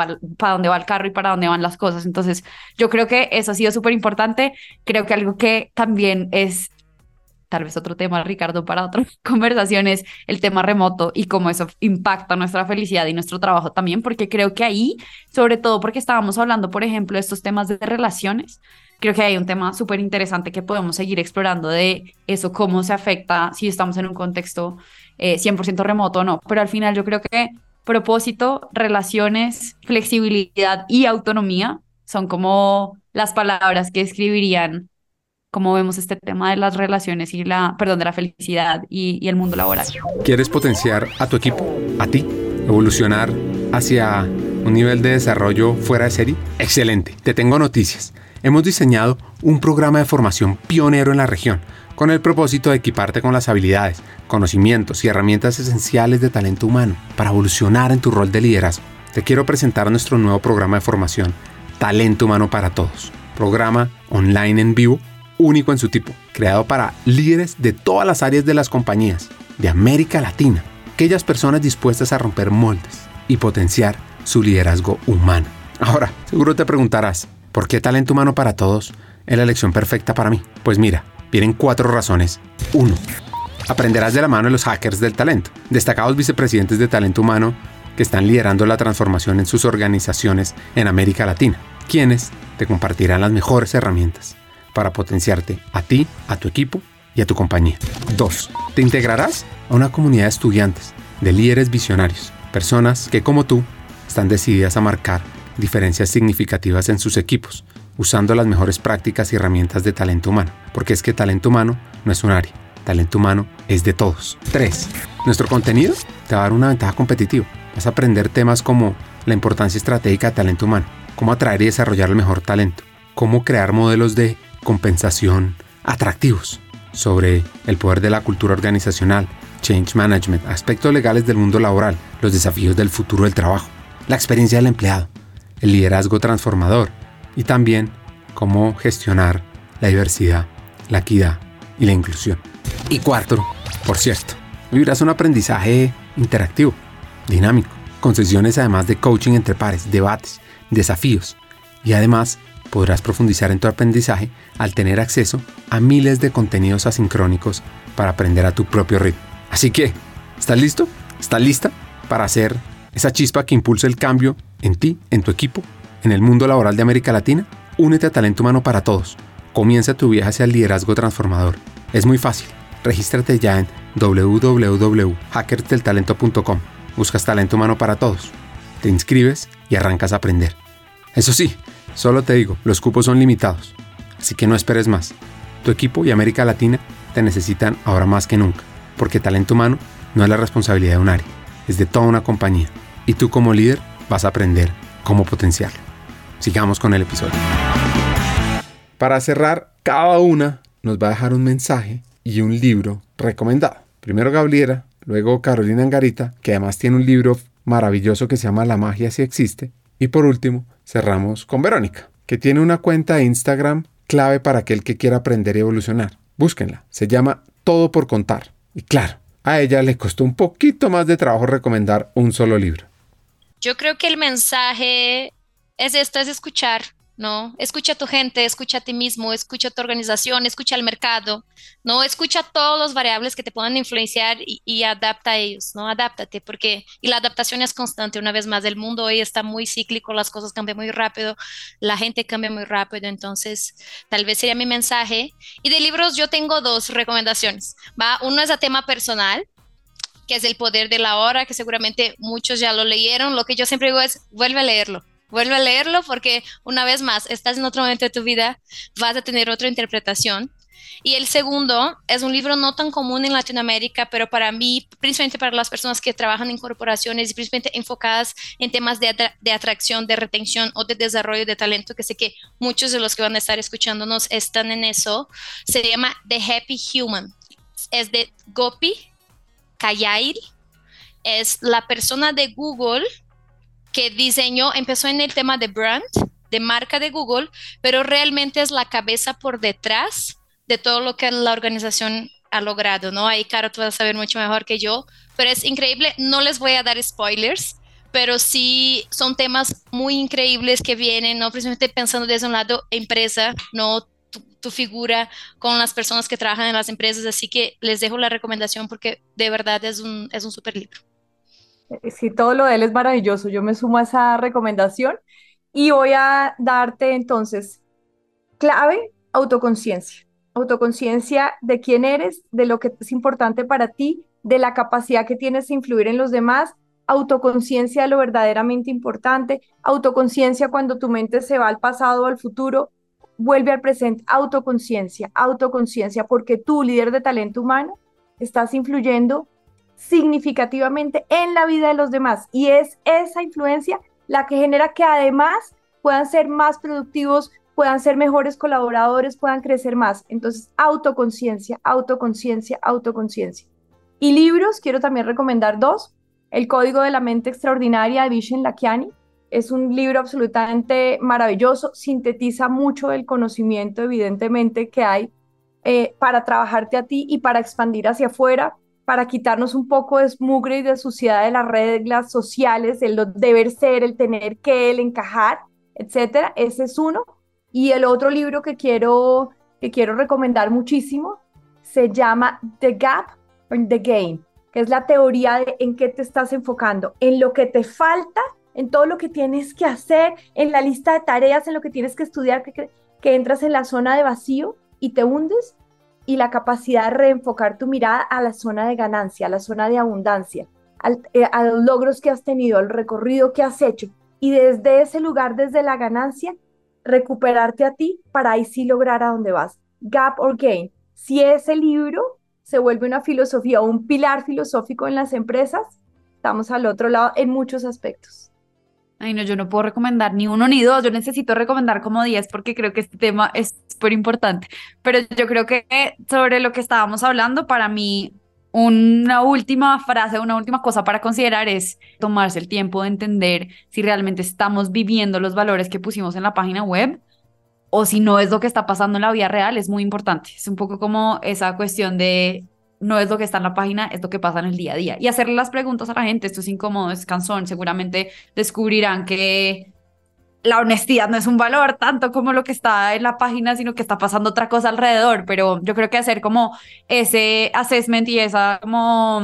va el carro y para dónde van las cosas. Entonces, yo creo que eso ha sido súper importante. Creo que algo que también es tal vez otro tema, Ricardo, para otras conversaciones, el tema remoto y cómo eso impacta nuestra felicidad y nuestro trabajo también, porque creo que ahí, sobre todo porque estábamos hablando, por ejemplo, de estos temas de relaciones, creo que hay un tema súper interesante que podemos seguir explorando de eso, cómo se afecta si estamos en un contexto 100% remoto o no. Pero al final yo creo que propósito, relaciones, flexibilidad y autonomía son como las palabras que escribirían cómo vemos este tema de las relaciones y de la felicidad y el mundo laboral. ¿Quieres potenciar a tu equipo, a ti? ¿Evolucionar hacia un nivel de desarrollo fuera de serie? ¡Excelente! Te tengo noticias. Hemos diseñado un programa de formación pionero en la región, con el propósito de equiparte con las habilidades, conocimientos y herramientas esenciales de talento humano para evolucionar en tu rol de liderazgo. Te quiero presentar nuestro nuevo programa de formación, Talento Humano para Todos. Programa online en vivo, único en su tipo, creado para líderes de todas las áreas de las compañías de América Latina, aquellas personas dispuestas a romper moldes y potenciar su liderazgo humano. Ahora, seguro te preguntarás, ¿por qué Talento Humano para Todos es la elección perfecta para mí? Pues mira, vienen 4 razones. 1. Aprenderás de la mano de los hackers del talento, destacados vicepresidentes de talento humano que están liderando la transformación en sus organizaciones en América Latina, quienes te compartirán las mejores herramientas para potenciarte a ti, a tu equipo y a tu compañía. 2. Te integrarás a una comunidad de estudiantes, de líderes visionarios, personas que, como tú, están decididas a marcar diferencias significativas en sus equipos, usando las mejores prácticas y herramientas de talento humano, porque es que talento humano no es un área, talento humano es de todos. 3. Nuestro contenido te va a dar una ventaja competitiva. Vas a aprender temas como la importancia estratégica de talento humano, cómo atraer y desarrollar el mejor talento, cómo crear modelos de compensación atractivos, sobre el poder de la cultura organizacional, change management, aspectos legales del mundo laboral, los desafíos del futuro del trabajo, la experiencia del empleado, el liderazgo transformador y también cómo gestionar la diversidad, la equidad y la inclusión. Y 4, por cierto, vivirás un aprendizaje interactivo, dinámico, con sesiones además de coaching entre pares, debates, desafíos y además podrás profundizar en tu aprendizaje al tener acceso a miles de contenidos asincrónicos para aprender a tu propio ritmo. Así que, ¿estás listo? ¿Estás lista para hacer esa chispa que impulsa el cambio en ti, en tu equipo, en el mundo laboral de América Latina? Únete a Talento Humano para Todos. Comienza tu viaje hacia el liderazgo transformador. Es muy fácil. Regístrate ya en www.hackersdeltalento.com. Buscas Talento Humano para Todos. Te inscribes y arrancas a aprender. Eso sí, solo te digo, los cupos son limitados, así que no esperes más. Tu equipo y América Latina te necesitan ahora más que nunca, porque talento humano no es la responsabilidad de un área, es de toda una compañía, y tú como líder vas a aprender cómo potenciarlo. Sigamos con el episodio. Para cerrar, cada una nos va a dejar un mensaje y un libro recomendado. Primero Gabriela, luego Carolina Angarita, que además tiene un libro maravilloso que se llama La magia sí existe, y por último, cerramos con Verónica, que tiene una cuenta de Instagram clave para aquel que quiera aprender y evolucionar. Búsquenla, se llama Todo por Contar. Y claro, a ella le costó un poquito más de trabajo recomendar un solo libro. Yo creo que el mensaje es esto, es escuchar, ¿no? Escucha a tu gente, escucha a ti mismo, escucha a tu organización, escucha al mercado, ¿no? Escucha todos los variables que te puedan influenciar y adapta a ellos, ¿no? Adáptate, porque y la adaptación es constante. Una vez más, el mundo hoy está muy cíclico, las cosas cambian muy rápido, la gente cambia muy rápido, entonces tal vez sería mi mensaje. Y de libros yo tengo 2 recomendaciones, ¿va? Uno es a tema personal, que es El poder de la hora, que seguramente muchos ya lo leyeron. Lo que yo siempre digo es, vuelve a leerlo porque una vez más estás en otro momento de tu vida, vas a tener otra interpretación. Y el segundo es un libro no tan común en Latinoamérica, pero para mí, principalmente para las personas que trabajan en corporaciones y principalmente enfocadas en temas de atracción, de retención o de desarrollo de talento, que sé que muchos de los que van a estar escuchándonos están en eso, se llama The Happy Human. Es de Gopi Kayair, es la persona de Google que diseñó, empezó en el tema de brand, de marca de Google, pero realmente es la cabeza por detrás de todo lo que la organización ha logrado, ¿no? Ahí, claro, tú vas a saber mucho mejor que yo, pero es increíble. No les voy a dar spoilers, pero sí son temas muy increíbles que vienen, ¿no? Precisamente pensando desde un lado empresa, ¿no? Tu figura con las personas que trabajan en las empresas, así que les dejo la recomendación porque de verdad es un súper libro. Sí, todo lo de él es maravilloso. Yo me sumo a esa recomendación y voy a darte entonces clave, autoconciencia. Autoconciencia de quién eres, de lo que es importante para ti, de la capacidad que tienes de influir en los demás, autoconciencia de lo verdaderamente importante, autoconciencia cuando tu mente se va al pasado o al futuro, vuelve al presente, autoconciencia, porque tú, líder de talento humano, estás influyendo significativamente en la vida de los demás y es esa influencia la que genera que además puedan ser más productivos, puedan ser mejores colaboradores, puedan crecer más. Entonces, autoconciencia. Y libros, quiero también recomendar 2. El código de la mente extraordinaria de Vishen Lakhiani. Es un libro absolutamente maravilloso, sintetiza mucho del conocimiento evidentemente que hay para trabajarte a ti y para expandir hacia afuera, para quitarnos un poco de mugre y de suciedad de las reglas sociales, el deber ser, el tener que, el encajar, etcétera. Ese es uno. Y el otro libro que quiero que quiero recomendar muchísimo, se llama The Gap and The Gain, que es la teoría de en qué te estás enfocando, en lo que te falta, en todo lo que tienes que hacer, en la lista de tareas, en lo que tienes que estudiar, que entras en la zona de vacío y te hundes, y la capacidad de reenfocar tu mirada a la zona de ganancia, a la zona de abundancia, a los logros que has tenido, al recorrido que has hecho, y desde ese lugar, desde la ganancia, recuperarte a ti para ahí sí lograr a dónde vas. Gap or Gain. Si ese libro se vuelve una filosofía o un pilar filosófico en las empresas, estamos al otro lado en muchos aspectos. Ay, no, yo no puedo recomendar ni uno ni dos, yo necesito recomendar como 10 porque creo que este tema es súper importante. Pero yo creo que sobre lo que estábamos hablando, para mí una última frase, una última cosa para considerar es tomarse el tiempo de entender si realmente estamos viviendo los valores que pusimos en la página web o si no es lo que está pasando en la vida real. Es muy importante. Es un poco como esa cuestión de no es lo que está en la página, es lo que pasa en el día a día. Y hacerle las preguntas a la gente, esto es incómodo, es cansón, seguramente descubrirán que la honestidad no es un valor tanto como lo que está en la página, sino que está pasando otra cosa alrededor, pero yo creo que hacer como ese assessment y esa como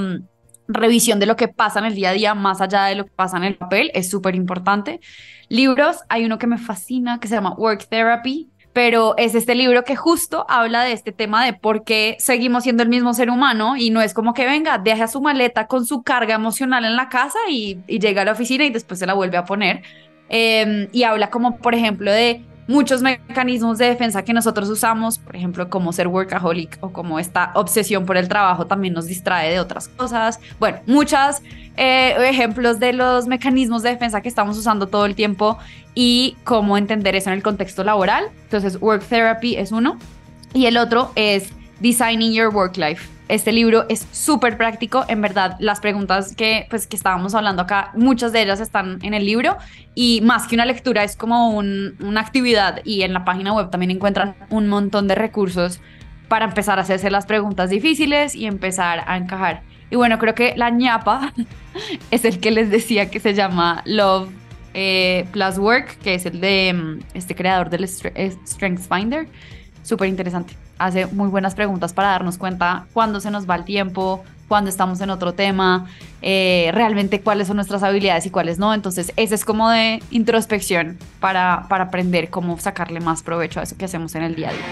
revisión de lo que pasa en el día a día, más allá de lo que pasa en el papel, es súper importante. Libros, hay uno que me fascina que se llama Work Therapy, pero es este libro que justo habla de este tema de por qué seguimos siendo el mismo ser humano y no es como que venga, deja su maleta con su carga emocional en la casa y llega a la oficina y después se la vuelve a poner. Y habla como, por ejemplo, de muchos mecanismos de defensa que nosotros usamos, por ejemplo, como ser workaholic o como esta obsesión por el trabajo también nos distrae de otras cosas. Bueno, muchos ejemplos de los mecanismos de defensa que estamos usando todo el tiempo y cómo entender eso en el contexto laboral. Entonces, Work Therapy es uno. Y el otro es Designing Your Work Life. Este libro es súper práctico. En verdad, las preguntas que estábamos hablando acá, muchas de ellas están en el libro. Y más que una lectura, es como una actividad. Y en la página web también encuentran un montón de recursos para empezar a hacerse las preguntas difíciles y empezar a encajar. Y bueno, creo que la ñapa es el que les decía que se llama Love Plus Work, que es el de este creador del StrengthsFinder. Súper interesante. Hace muy buenas preguntas para darnos cuenta cuándo se nos va el tiempo, cuándo estamos en otro tema, realmente cuáles son nuestras habilidades y cuáles no. Entonces, ese es como de introspección para aprender cómo sacarle más provecho a eso que hacemos en el día a día.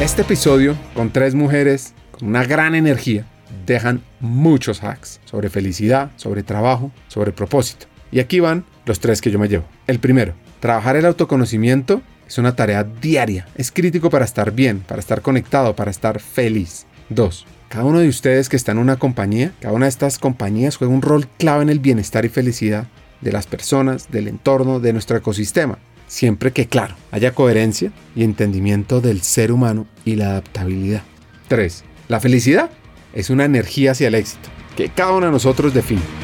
Este episodio, con 3 mujeres con una gran energía, dejan muchos hacks sobre felicidad, sobre trabajo, sobre propósito. Y aquí van los 3 que yo me llevo. El primero, trabajar el autoconocimiento. Es una tarea diaria, es crítico para estar bien, para estar conectado, para estar feliz. 2. Cada uno de ustedes que está en una compañía, cada una de estas compañías juega un rol clave en el bienestar y felicidad de las personas, del entorno, de nuestro ecosistema. Siempre que, claro, haya coherencia y entendimiento del ser humano y la adaptabilidad. 3. La felicidad es una energía hacia el éxito que cada uno de nosotros define.